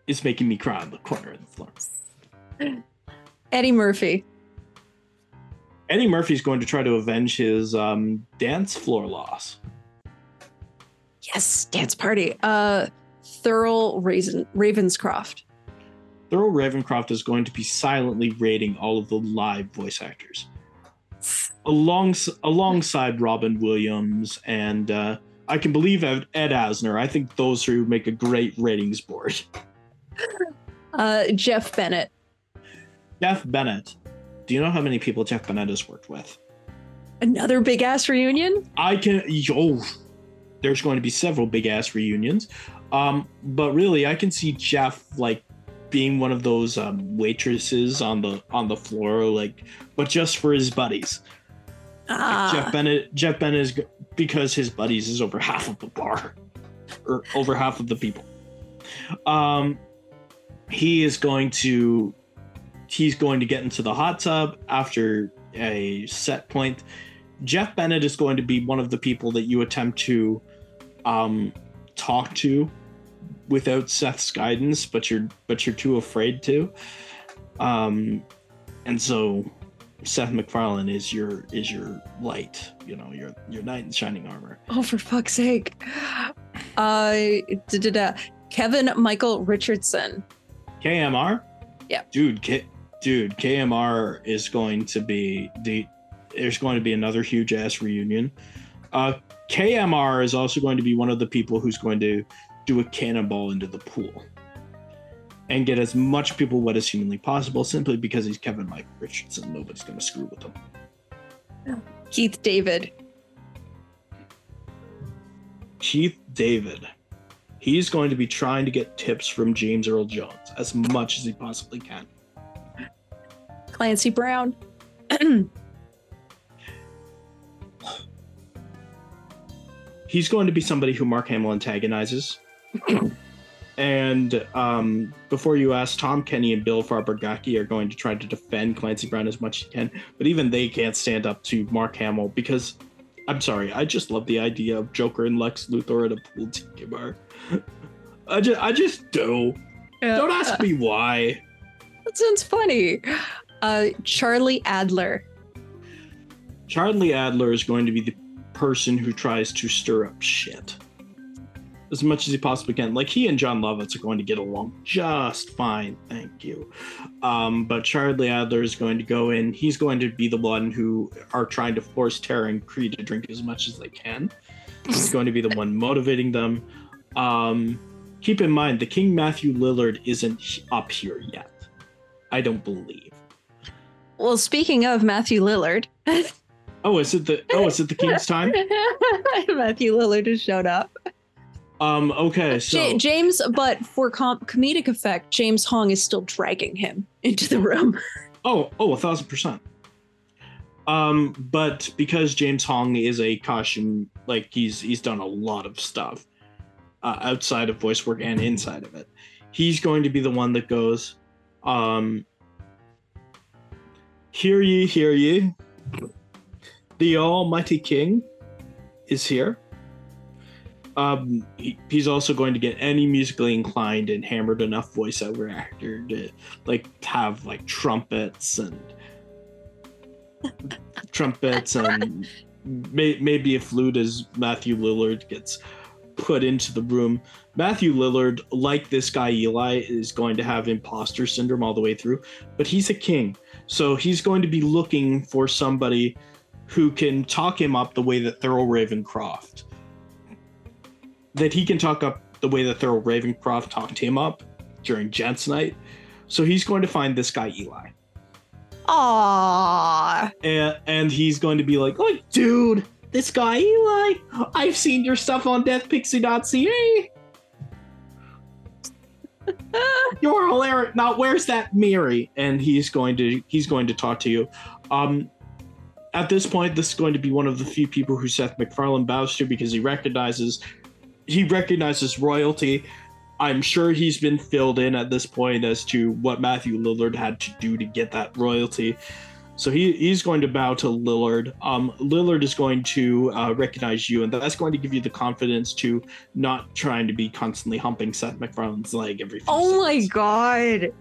is making me cry on the corner of the floor. Eddie Murphy. Eddie Murphy's going to try to avenge his um, dance floor loss. Yes, dance party. Uh, Thurl Raven- Ravenscroft. Thurl Ravenscroft is going to be silently rating all of the live voice actors. Alongs- alongside Robin Williams and uh, I can believe Ed Asner. I think those two make a great ratings board. Uh, Jeff Bennett. Jeff Bennett. Do you know how many people Jeff Bennett has worked with? Another big ass reunion? I can... Oh... There's going to be several big ass reunions. Um, but really, I can see Jeff like being one of those um, waitresses on the on the floor, like, but just for his buddies. Ah. Like Jeff Bennett, Jeff Bennett is because his buddies is over half of the bar or over half of the people. Um, he is going to he's going to get into the hot tub after a set point. Jeff Bennett is going to be one of the people that you attempt to Um, talk to without Seth's guidance, but you're but you're too afraid to. Um, and so Seth MacFarlane is your is your light, you know, your your knight in shining armor. Oh, for fuck's sake! Uh, Kevin Michael Richardson. K M R. Yeah, dude, K- dude, K M R is going to be the. There's going to be another huge ass reunion. Uh, K M R is also going to be one of the people who's going to do a cannonball into the pool and get as much people wet as humanly possible simply because he's Kevin Michael Richardson. Nobody's going to screw with him. Keith David. Keith David. He's going to be trying to get tips from James Earl Jones as much as he possibly can. Clancy Brown. He's going to be somebody who Mark Hamill antagonizes. And um, before you ask, Tom Kenny and Bill Fagerbakke are going to try to defend Clancy Brown as much as they can, but even they can't stand up to Mark Hamill because, I'm sorry, I just love the idea of Joker and Lex Luthor at a pool tiki bar. I just, I just do. Uh, Don't ask me why. That sounds funny. Uh, Charlie Adler. Charlie Adler is going to be the person who tries to stir up shit as much as he possibly can. Like, he and John Lovitz are going to get along just fine, thank you. Um, but Charlie Adler is going to go in. He's going to be the one who are trying to force Tara and Kree to drink as much as they can. He's going to be the one motivating them. Um, keep in mind, the King Matthew Lillard isn't up here yet. I don't believe. Well, speaking of Matthew Lillard... Oh, is it the oh, is it the King's time? Matthew Lillard just showed up. Um. Okay. So J- James, but for com- comedic effect, James Hong is still dragging him into the room. oh, oh, a thousand percent. Um, but because James Hong is a costume, like he's he's done a lot of stuff uh, outside of voice work and inside of it. He's going to be the one that goes, um, Hear ye, hear ye. The Almighty King is here. Um, he, he's also going to get any musically inclined and hammered enough voiceover actor to like have like trumpets and trumpets and may, maybe a flute as Matthew Lillard gets put into the room. Matthew Lillard, like this guy Eli, is going to have imposter syndrome all the way through, but he's a king. So he's going to be looking for somebody who can talk him up the way that Thurl Ravenscroft that he can talk up the way that Thurl Ravenscroft talked him up during Gents Night. So he's going to find this guy, Eli. Aww. And, and he's going to be like, oh, dude, this guy, Eli, I've seen your stuff on death pixie dot c a. You're hilarious. Now, where's that Mary? And he's going to, he's going to talk to you. Um, at this point, this is going to be one of the few people who Seth MacFarlane bows to because he recognizes... He recognizes royalty. I'm sure he's been filled in at this point as to what Matthew Lillard had to do to get that royalty. So he, he's going to bow to Lillard. Um, Lillard is going to uh, recognize you, and that's going to give you the confidence to not trying to be constantly humping Seth MacFarlane's leg every few Oh seconds. My God.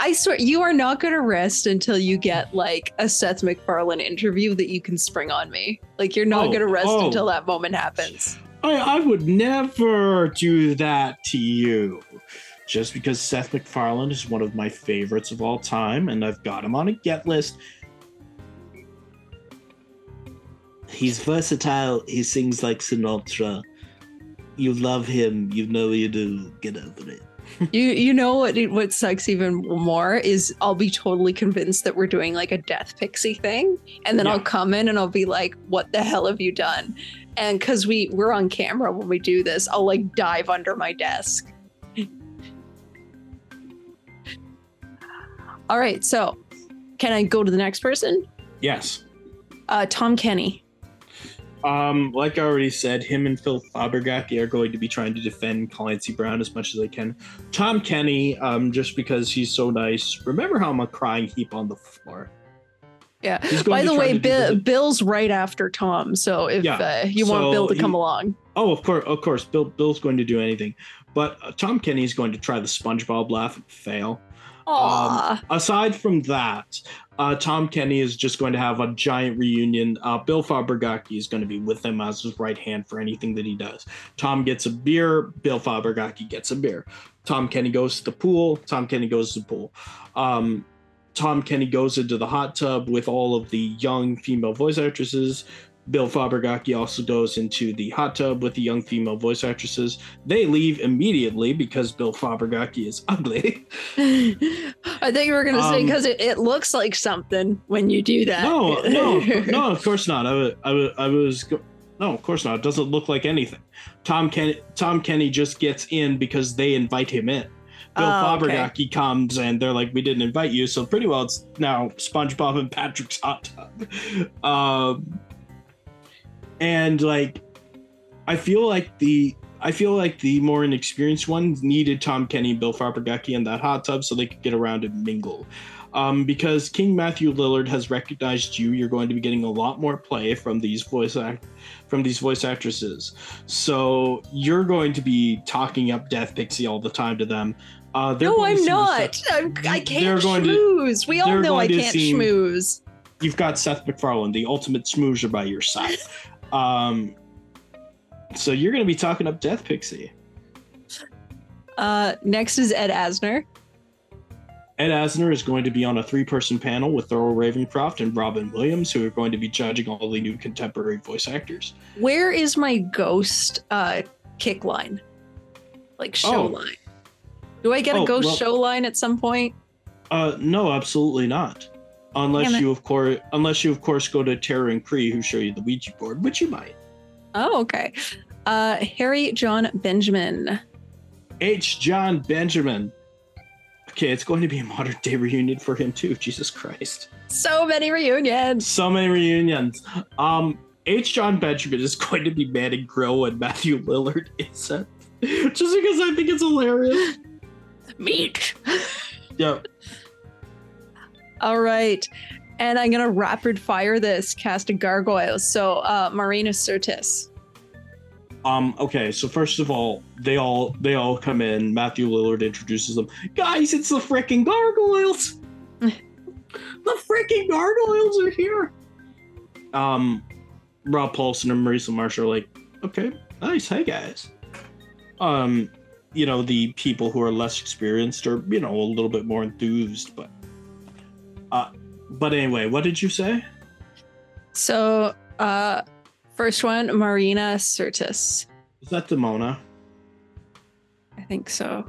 I swear, you are not going to rest until you get, like, a Seth MacFarlane interview that you can spring on me. Like, you're not oh, going to rest oh. until that moment happens. I, I would never do that to you. Just because Seth MacFarlane is one of my favorites of all time, and I've got him on a get list. He's versatile. He sings like Sinatra. You love him. You know you do. Get over it. you you know what what sucks even more is I'll be totally convinced that we're doing like a Death Pixie thing, and then yeah. I'll come in and I'll be like, what the hell have you done? And because we we're on camera when we do this, I'll like dive under my desk. All right, so can I go to the next person? Yes. uh Tom Kenny. Um, like I already said, him and Phil Fagerbakke are going to be trying to defend Clancy Brown as much as they can. Tom Kenny, um, just because he's so nice. Remember how I'm a crying heap on the floor. Yeah. By the way, Bill, Bill's right after Tom, so if yeah. uh, you so want Bill to come he, along. Oh, of course, of course. Bill, Bill's going to do anything, but uh, Tom Kenny is going to try the SpongeBob laugh and fail. Um, aside from that, uh, Tom Kenny is just going to have a giant reunion. Uh, Bill Fagerbakke is going to be with him as his right hand for anything that he does. Tom gets a beer. Bill Fagerbakke gets a beer. Tom Kenny goes to the pool. Tom Kenny goes to the pool. Um, Tom Kenny goes into the hot tub with all of the young female voice actresses. Bill Fagerbakke also goes into the hot tub with the young female voice actresses. They leave immediately because Bill Fagerbakke is ugly. I think we were going to um, say because it, it looks like something when you do that. No, no, no, of course not. I, I, I was... Go- No, of course not. It doesn't look like anything. Tom Kenny, Tom Kenny just gets in because they invite him in. Bill oh, Fagerbakke okay. comes and they're like, we didn't invite you. So pretty well it's now SpongeBob and Patrick's hot tub. Um... And like, I feel like the I feel like the more inexperienced ones needed Tom Kenny and Bill Fagerbakke in that hot tub so they could get around and mingle. Um, because King Matthew Lillard has recognized you, you're going to be getting a lot more play from these voice act from these voice actresses. So you're going to be talking up Death Pixie all the time to them. Uh, no, I'm not. I'm, I can't schmooze. To, we all know I can't schmooze. You've got Seth MacFarlane, the ultimate smoozer, by your side. Um, so you're going to be talking up Death Pixie. Uh, next is Ed Asner. Ed Asner is going to be on a three-person panel with Thurl Ravenscroft and Robin Williams, who are going to be judging all the new contemporary voice actors. Where is my ghost uh, kick line? Like, show oh. line. Do I get oh, a ghost well, show line at some point? Uh, no, absolutely not. Unless you of course, unless you of course go to Tara and Cree, who show you the Ouija board, which you might. Oh, okay. Uh, Harry John Benjamin. H. John Benjamin. Okay, it's going to be a modern day reunion for him too. Jesus Christ. So many reunions. So many reunions. Um, H. John Benjamin is going to be Manning Crowe and Matthew Lillard is it? Just because I think it's hilarious. Meek. Yep. All right. And I'm going to rapid fire this cast of gargoyles. So uh, Marina Sirtis. Um, okay, so first of all, they all they all come in. Matthew Lillard introduces them. Guys, it's the freaking gargoyles. The freaking gargoyles are here. Um, Rob Paulsen and Maurice Lamarche are like, okay, nice. Hey, guys. Um, you know, the people who are less experienced are, you know, a little bit more enthused. But, uh, but anyway, what did you say? So, uh, first one, Marina Sirtis. Is that Demona? I think so.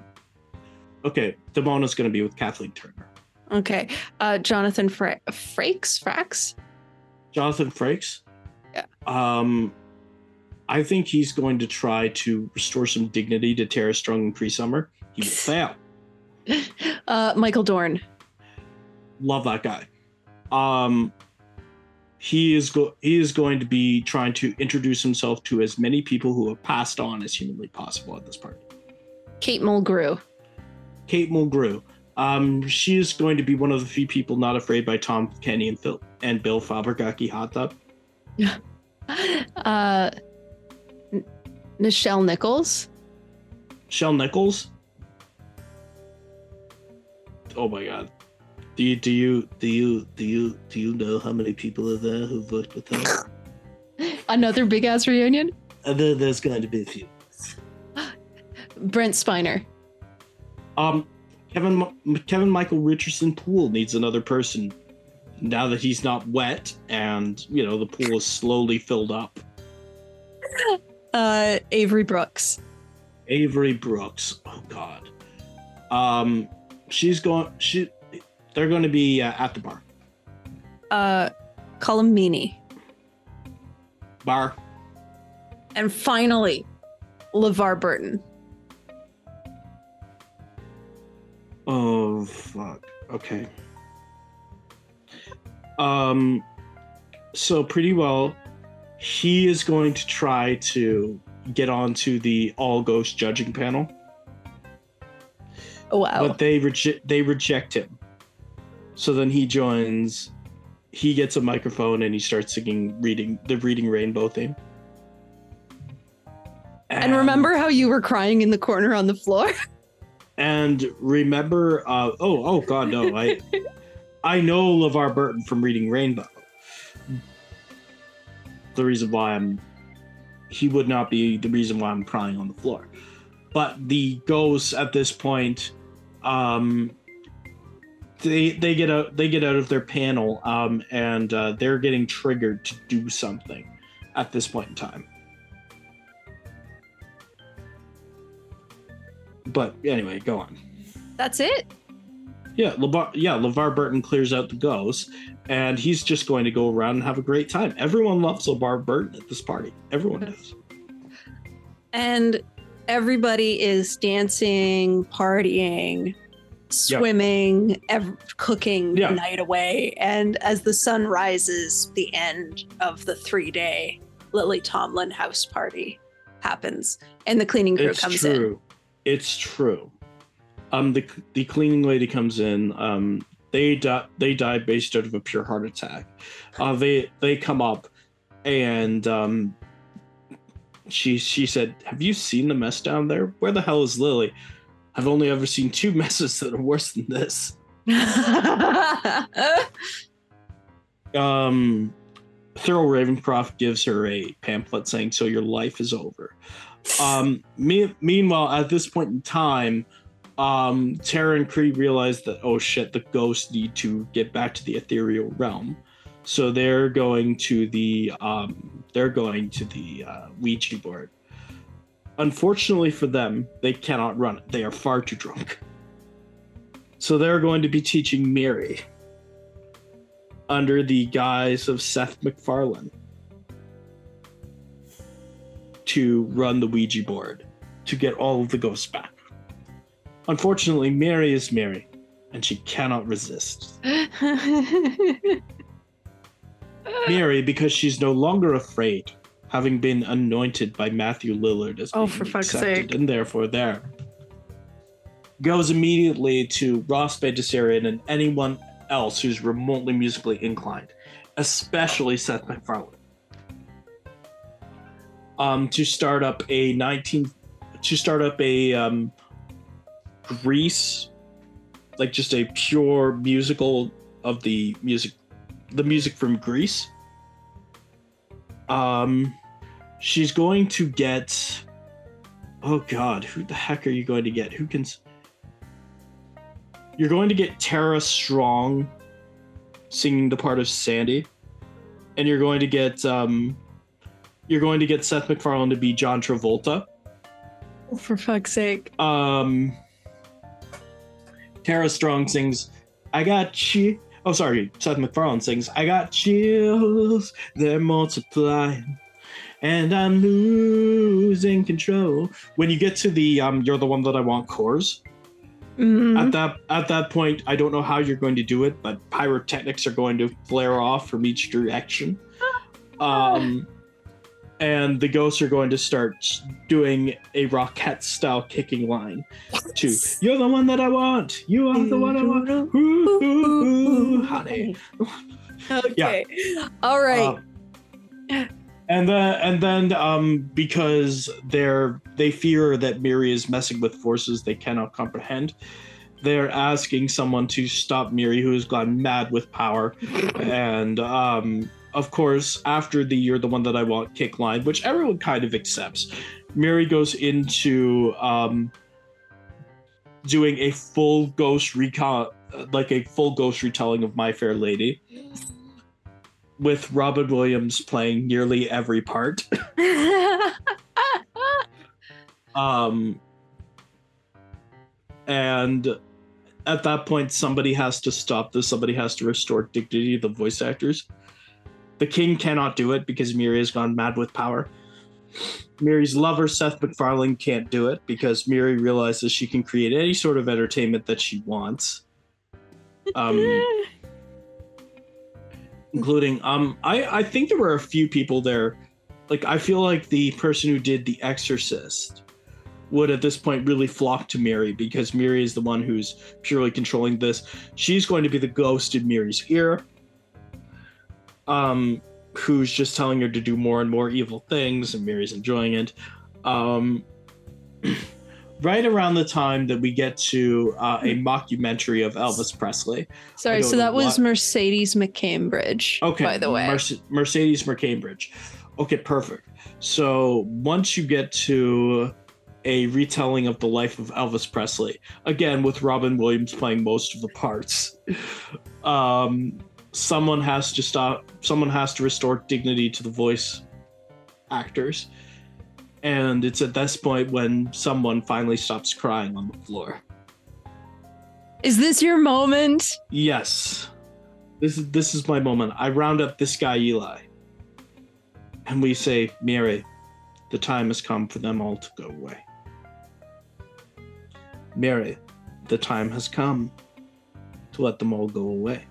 Okay, Demona's going to be with Kathleen Turner. Okay, uh, Jonathan Fra- Frakes? Frakes? Jonathan Frakes? Yeah. Um, I think he's going to try to restore some dignity to Tara Strong and Cree Summer. He will fail. Uh, Michael Dorn. Love that guy. Um, he is go- he is going to be trying to introduce himself to as many people who have passed on as humanly possible at this party. Kate Mulgrew. Kate Mulgrew. Um, she is going to be one of the few people not afraid by Tom Kenny and Phil and Bill Fagerbakke hot tub. uh, N- Nichelle Nichols. Nichelle Nichols. Oh my God! Do you do you do you do you do you know how many people are there who've worked with her? Another big ass reunion. Uh, there, there's going to be a few. Brent Spiner. Um. Kevin Kevin Michael Richardson pool needs another person now that he's not wet and, you know, the pool is slowly filled up. Uh, Avery Brooks. Avery Brooks. Oh, God. Um, she's going. She. They're going to be uh, at the bar. Uh, Colm Meaney. Bar. And finally, LeVar Burton. Oh, fuck. Okay. Um, so pretty well, he is going to try to get onto the all-ghost judging panel. Oh, wow. But they, re- they reject him. So then he joins, he gets a microphone, and he starts singing reading the Reading Rainbow theme. And, and remember how you were crying in the corner on the floor? And remember, uh, oh, oh, God, no, I, I know LeVar Burton from Reading Rainbow. The reason why I'm, he would not be the reason why I'm crying on the floor. But the ghosts at this point, um, they they get out, they get out of their panel, um, and uh, they're getting triggered to do something at this point in time. But anyway, go on. That's it? Yeah, LeVar, yeah, LeVar Burton clears out the ghosts, and he's just going to go around and have a great time. Everyone loves LeVar Burton at this party. Everyone does. And everybody is dancing, partying, swimming, yeah. ev- cooking yeah. the night away. And as the sun rises, the end of the three-day Lily Tomlin house party happens, and the cleaning crew it's comes true. in. It's true. Um, the the cleaning lady comes in. Um, they die. They die based out of a pure heart attack. Uh, they they come up, and um, she she said, "Have you seen the mess down there? Where the hell is Lily? I've only ever seen two messes that are worse than this." um, Thurl Ravenscroft gives her a pamphlet saying, "So your life is over." Um, me- meanwhile, at this point in time, um, Tara and Cree realize that, oh shit, the ghosts need to get back to the ethereal realm. So they're going to the, um, they're going to the uh, Ouija board. Unfortunately for them, they cannot run it. They are far too drunk. So they're going to be teaching Miri under the guise of Seth MacFarlane to run the Ouija board to get all of the ghosts back. Unfortunately, Mary is Mary, and she cannot resist. Mary, because she's no longer afraid, having been anointed by Matthew Lillard as being oh, for fuck's sake, and therefore there, goes immediately to Ross Bagdasarian and anyone else who's remotely musically inclined, especially Seth MacFarlane, um, to start up a nineteen to start up a um, Grease, like just a pure musical of the music, the music from Grease. Um, she's going to get. Oh God, who the heck are you going to get? Who can? You're going to get Tara Strong singing the part of Sandy, and you're going to get um, you're going to get Seth MacFarlane to be John Travolta. Oh, for fuck's sake. Um, Tara Strong sings, "I got you." Oh, sorry, Seth MacFarlane sings, "I got chills, they're multiplying, and I'm losing control." When you get to the um, "You're the One That I Want" chorus, mm-hmm. at that at that point, I don't know how you're going to do it, but pyrotechnics are going to flare off from each direction, um, and the ghosts are going to start doing a Rockette style kicking line to "You're the One That I Want, you are the one I want, ooh, ooh, ooh, ooh, honey." Okay, yeah. All right. Um, And then, and then, um, because they're they fear that Miri is messing with forces they cannot comprehend, they're asking someone to stop Miri, who has gone mad with power. And um, of course, after the "You're the One That I Want" kick line, which everyone kind of accepts, Miri goes into um, doing a full ghost recon, like a full ghost retelling of My Fair Lady, with Robin Williams playing nearly every part. um, and at that point, somebody has to stop this. Somebody has to restore dignity to the voice actors. The king cannot do it because Miri has gone mad with power. Miri's lover, Seth MacFarlane, can't do it because Miri realizes she can create any sort of entertainment that she wants. Um... Including, um, I, I think there were a few people there. Like, I feel like the person who did The Exorcist would at this point really flock to Miri because Miri is the one who's purely controlling this. She's going to be the ghost in Miri's ear, um, who's just telling her to do more and more evil things, and Miri's enjoying it. Um, right around the time that we get to uh, a mockumentary of Elvis Presley. Sorry, so that was Mercedes McCambridge, okay, by the way. Merce- Mercedes McCambridge. Okay, perfect. So once you get to a retelling of the life of Elvis Presley, again, with Robin Williams playing most of the parts, um, someone has to stop, someone has to restore dignity to the voice actors. And it's at this point when someone finally stops crying on the floor. Is this your moment? Yes. This is this is my moment. I round up this guy, Eli. And we say, "Miri, the time has come for them all to go away. Miri, the time has come to let them all go away.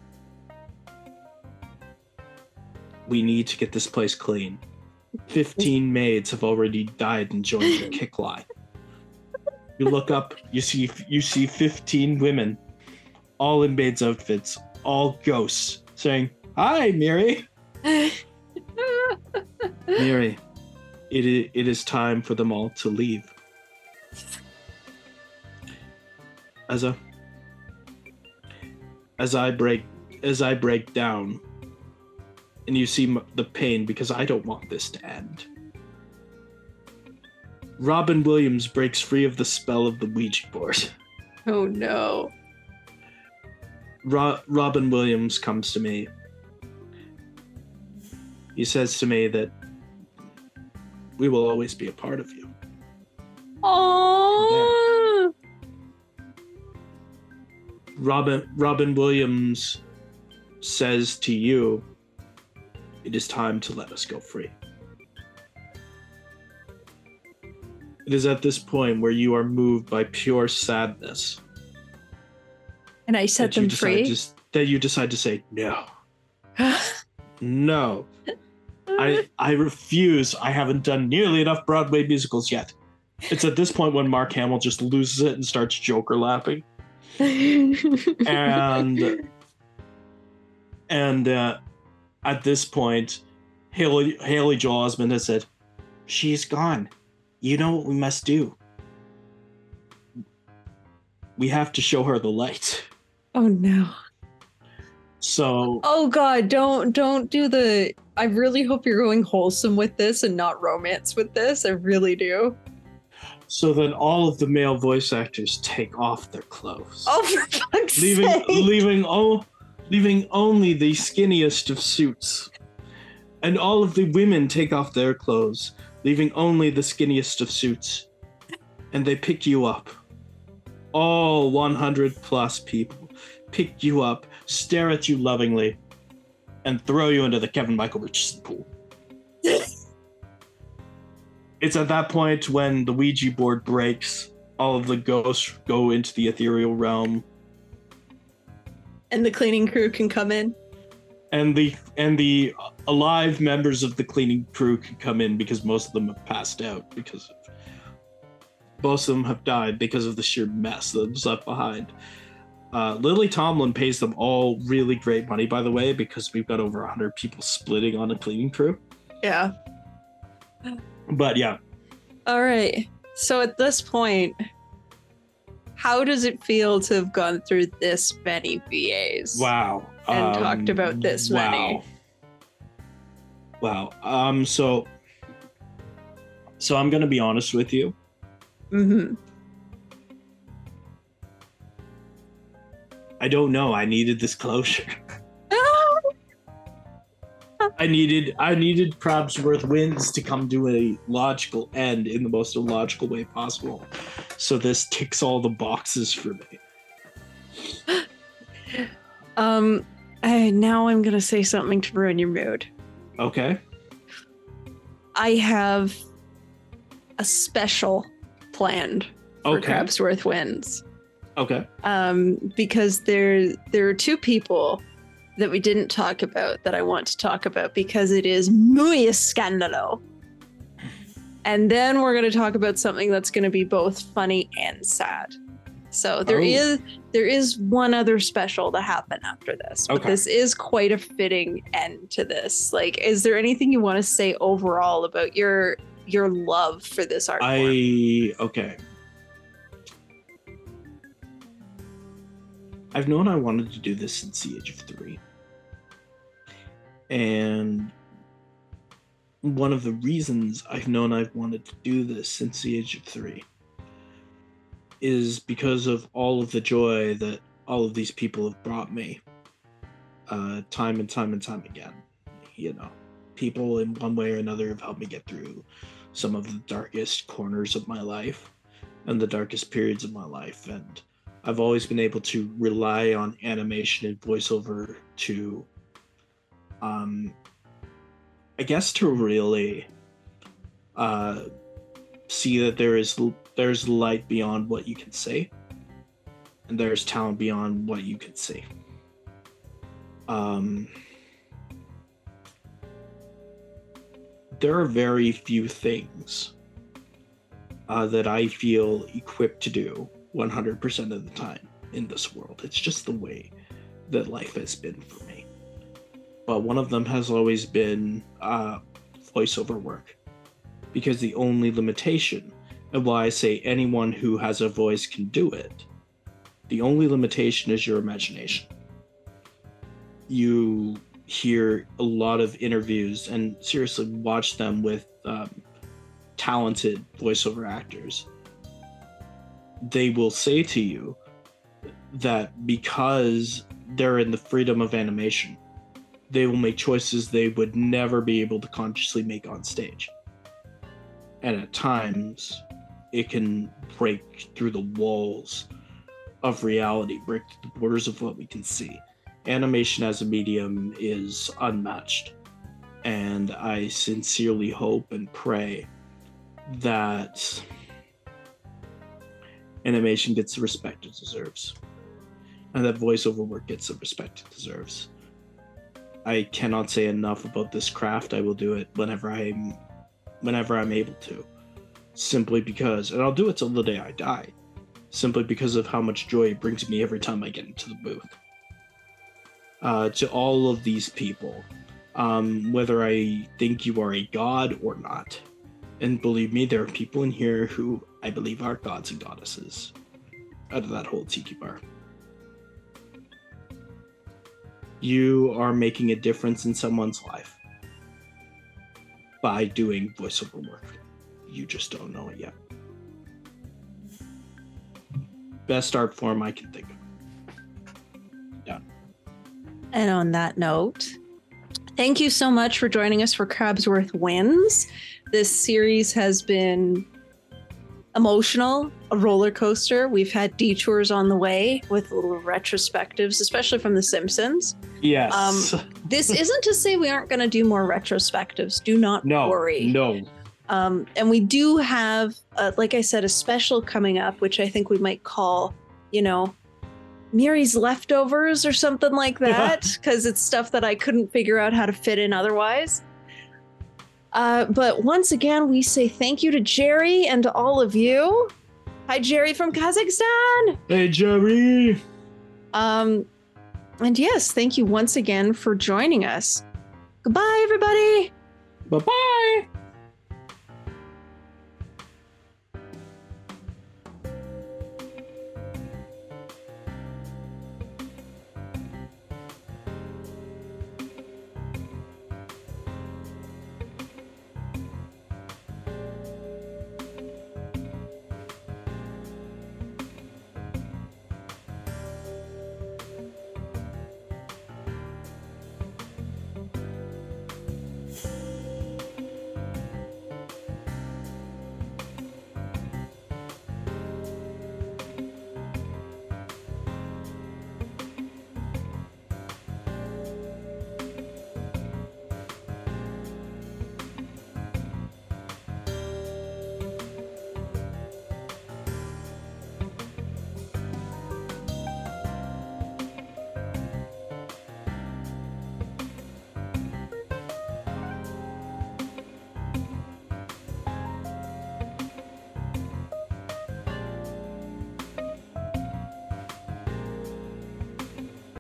We need to get this place clean. Fifteen maids have already died and joined the kick line." You look up, you see you see fifteen women, all in maids' outfits, all ghosts, saying, "Hi, Miri." "Miri, it is, it is time for them all to leave." As a, as I break, as I break down. And you see the pain because I don't want this to end. Robin Williams breaks free of the spell of the Ouija board. Oh no. Ro- Robin Williams comes to me. He says to me that we will always be a part of you. Oh. Robin Robin Williams says to you, "It is time to let us go free." It is at this point where you are moved by pure sadness. And I set them free? To, that you decide to say, "No. No. I I refuse. I haven't done nearly enough Broadway musicals yet." It's at this point when Mark Hamill just loses it and starts Joker laughing. And And uh, at this point, Haley, Haley Joel Osment has said, "She's gone. You know what we must do. We have to show her the light." Oh, no. So. Oh, God, don't don't do the. I really hope you're going wholesome with this and not romance with this. I really do. So then all of the male voice actors take off their clothes. Oh, for fuck's leaving, sake. Leaving, oh, leaving only the skinniest of suits. And all of the women take off their clothes, leaving only the skinniest of suits. And they pick you up. All one hundred plus people pick you up, stare at you lovingly, and throw you into the Kevin Michael Richardson pool. It's at that point when the Ouija board breaks, all of the ghosts go into the ethereal realm. And the cleaning crew can come in? And the and the alive members of the cleaning crew can come in because most of them have passed out because of, most of them have died because of the sheer mess that was left behind. Uh, Lily Tomlin pays them all really great money, by the way, because we've got over one hundred people splitting on a cleaning crew. Yeah. But yeah. All right. So at this point, how does it feel to have gone through this many V As? Wow. And um, talked about this wow. many. Wow. Um. So. So I'm going to be honest with you. Mm-hmm. I don't know. I needed this closure. I needed I needed Crabsworth wins to come to a logical end in the most illogical way possible. So this ticks all the boxes for me. Um, I, now I'm gonna say something to ruin your mood. Okay. I have a special planned for okay. Crabsworth wins. Okay. Um, because there there are two people that we didn't talk about that I want to talk about because it is muy escándalo. And then we're going to talk about something that's going to be both funny and sad. So there oh. is there is one other special to happen after this. But okay. this is quite a fitting end to this. Like, is there anything you want to say overall about your your love for this art form? I okay. I've known I wanted to do this since the age of three. And one of the reasons I've known I've wanted to do this since the age of three is because of all of the joy that all of these people have brought me uh, time and time and time again. You know, people in one way or another have helped me get through some of the darkest corners of my life and the darkest periods of my life. And I've always been able to rely on animation and voiceover to, um, I guess, to really uh, see that there is there's light beyond what you can see, and there's talent beyond what you can see. Um, there are very few things uh, that I feel equipped to do one hundred percent of the time in this world. It's just the way that life has been for me. But one of them has always been uh, voiceover work, because the only limitation, and why I say anyone who has a voice can do it, the only limitation is your imagination. You hear a lot of interviews, and seriously watch them with um, talented voiceover actors. They will say to you that because they're in the freedom of animation, they will make choices they would never be able to consciously make on stage. And at times, it can break through the walls of reality, break through the borders of what we can see. Animation as a medium is unmatched. And I sincerely hope and pray that animation gets the respect it deserves, and that voiceover work gets the respect it deserves. I cannot say enough about this craft. I will do it whenever I'm, whenever I'm able to, simply because, and I'll do it till the day I die, simply because of how much joy it brings me every time I get into the booth. uh, to all of these people, um, whether I think you are a god or not. And believe me, there are people in here who I believe are gods and goddesses out of that whole tiki bar. You are making a difference in someone's life by doing voiceover work. You just don't know it yet. Best art form I can think of. Done. And on that note, thank you so much for joining us for Crabsworth Wins. This series has been emotional, a roller coaster. We've had detours on the way with little retrospectives, especially from The Simpsons. Yes. Um, this isn't to say we aren't going to do more retrospectives. Do not no, worry. No. Um, and we do have, uh, like I said, a special coming up, which I think we might call, you know, Miri's Leftovers or something like that, because it's stuff that I couldn't figure out how to fit in otherwise. Uh, but once again, we say thank you to Jerry and to all of you. Hi, Jerry from Kazakhstan. Hey, Jerry. Um, and yes, thank you once again for joining us. Goodbye, everybody. Bye-bye.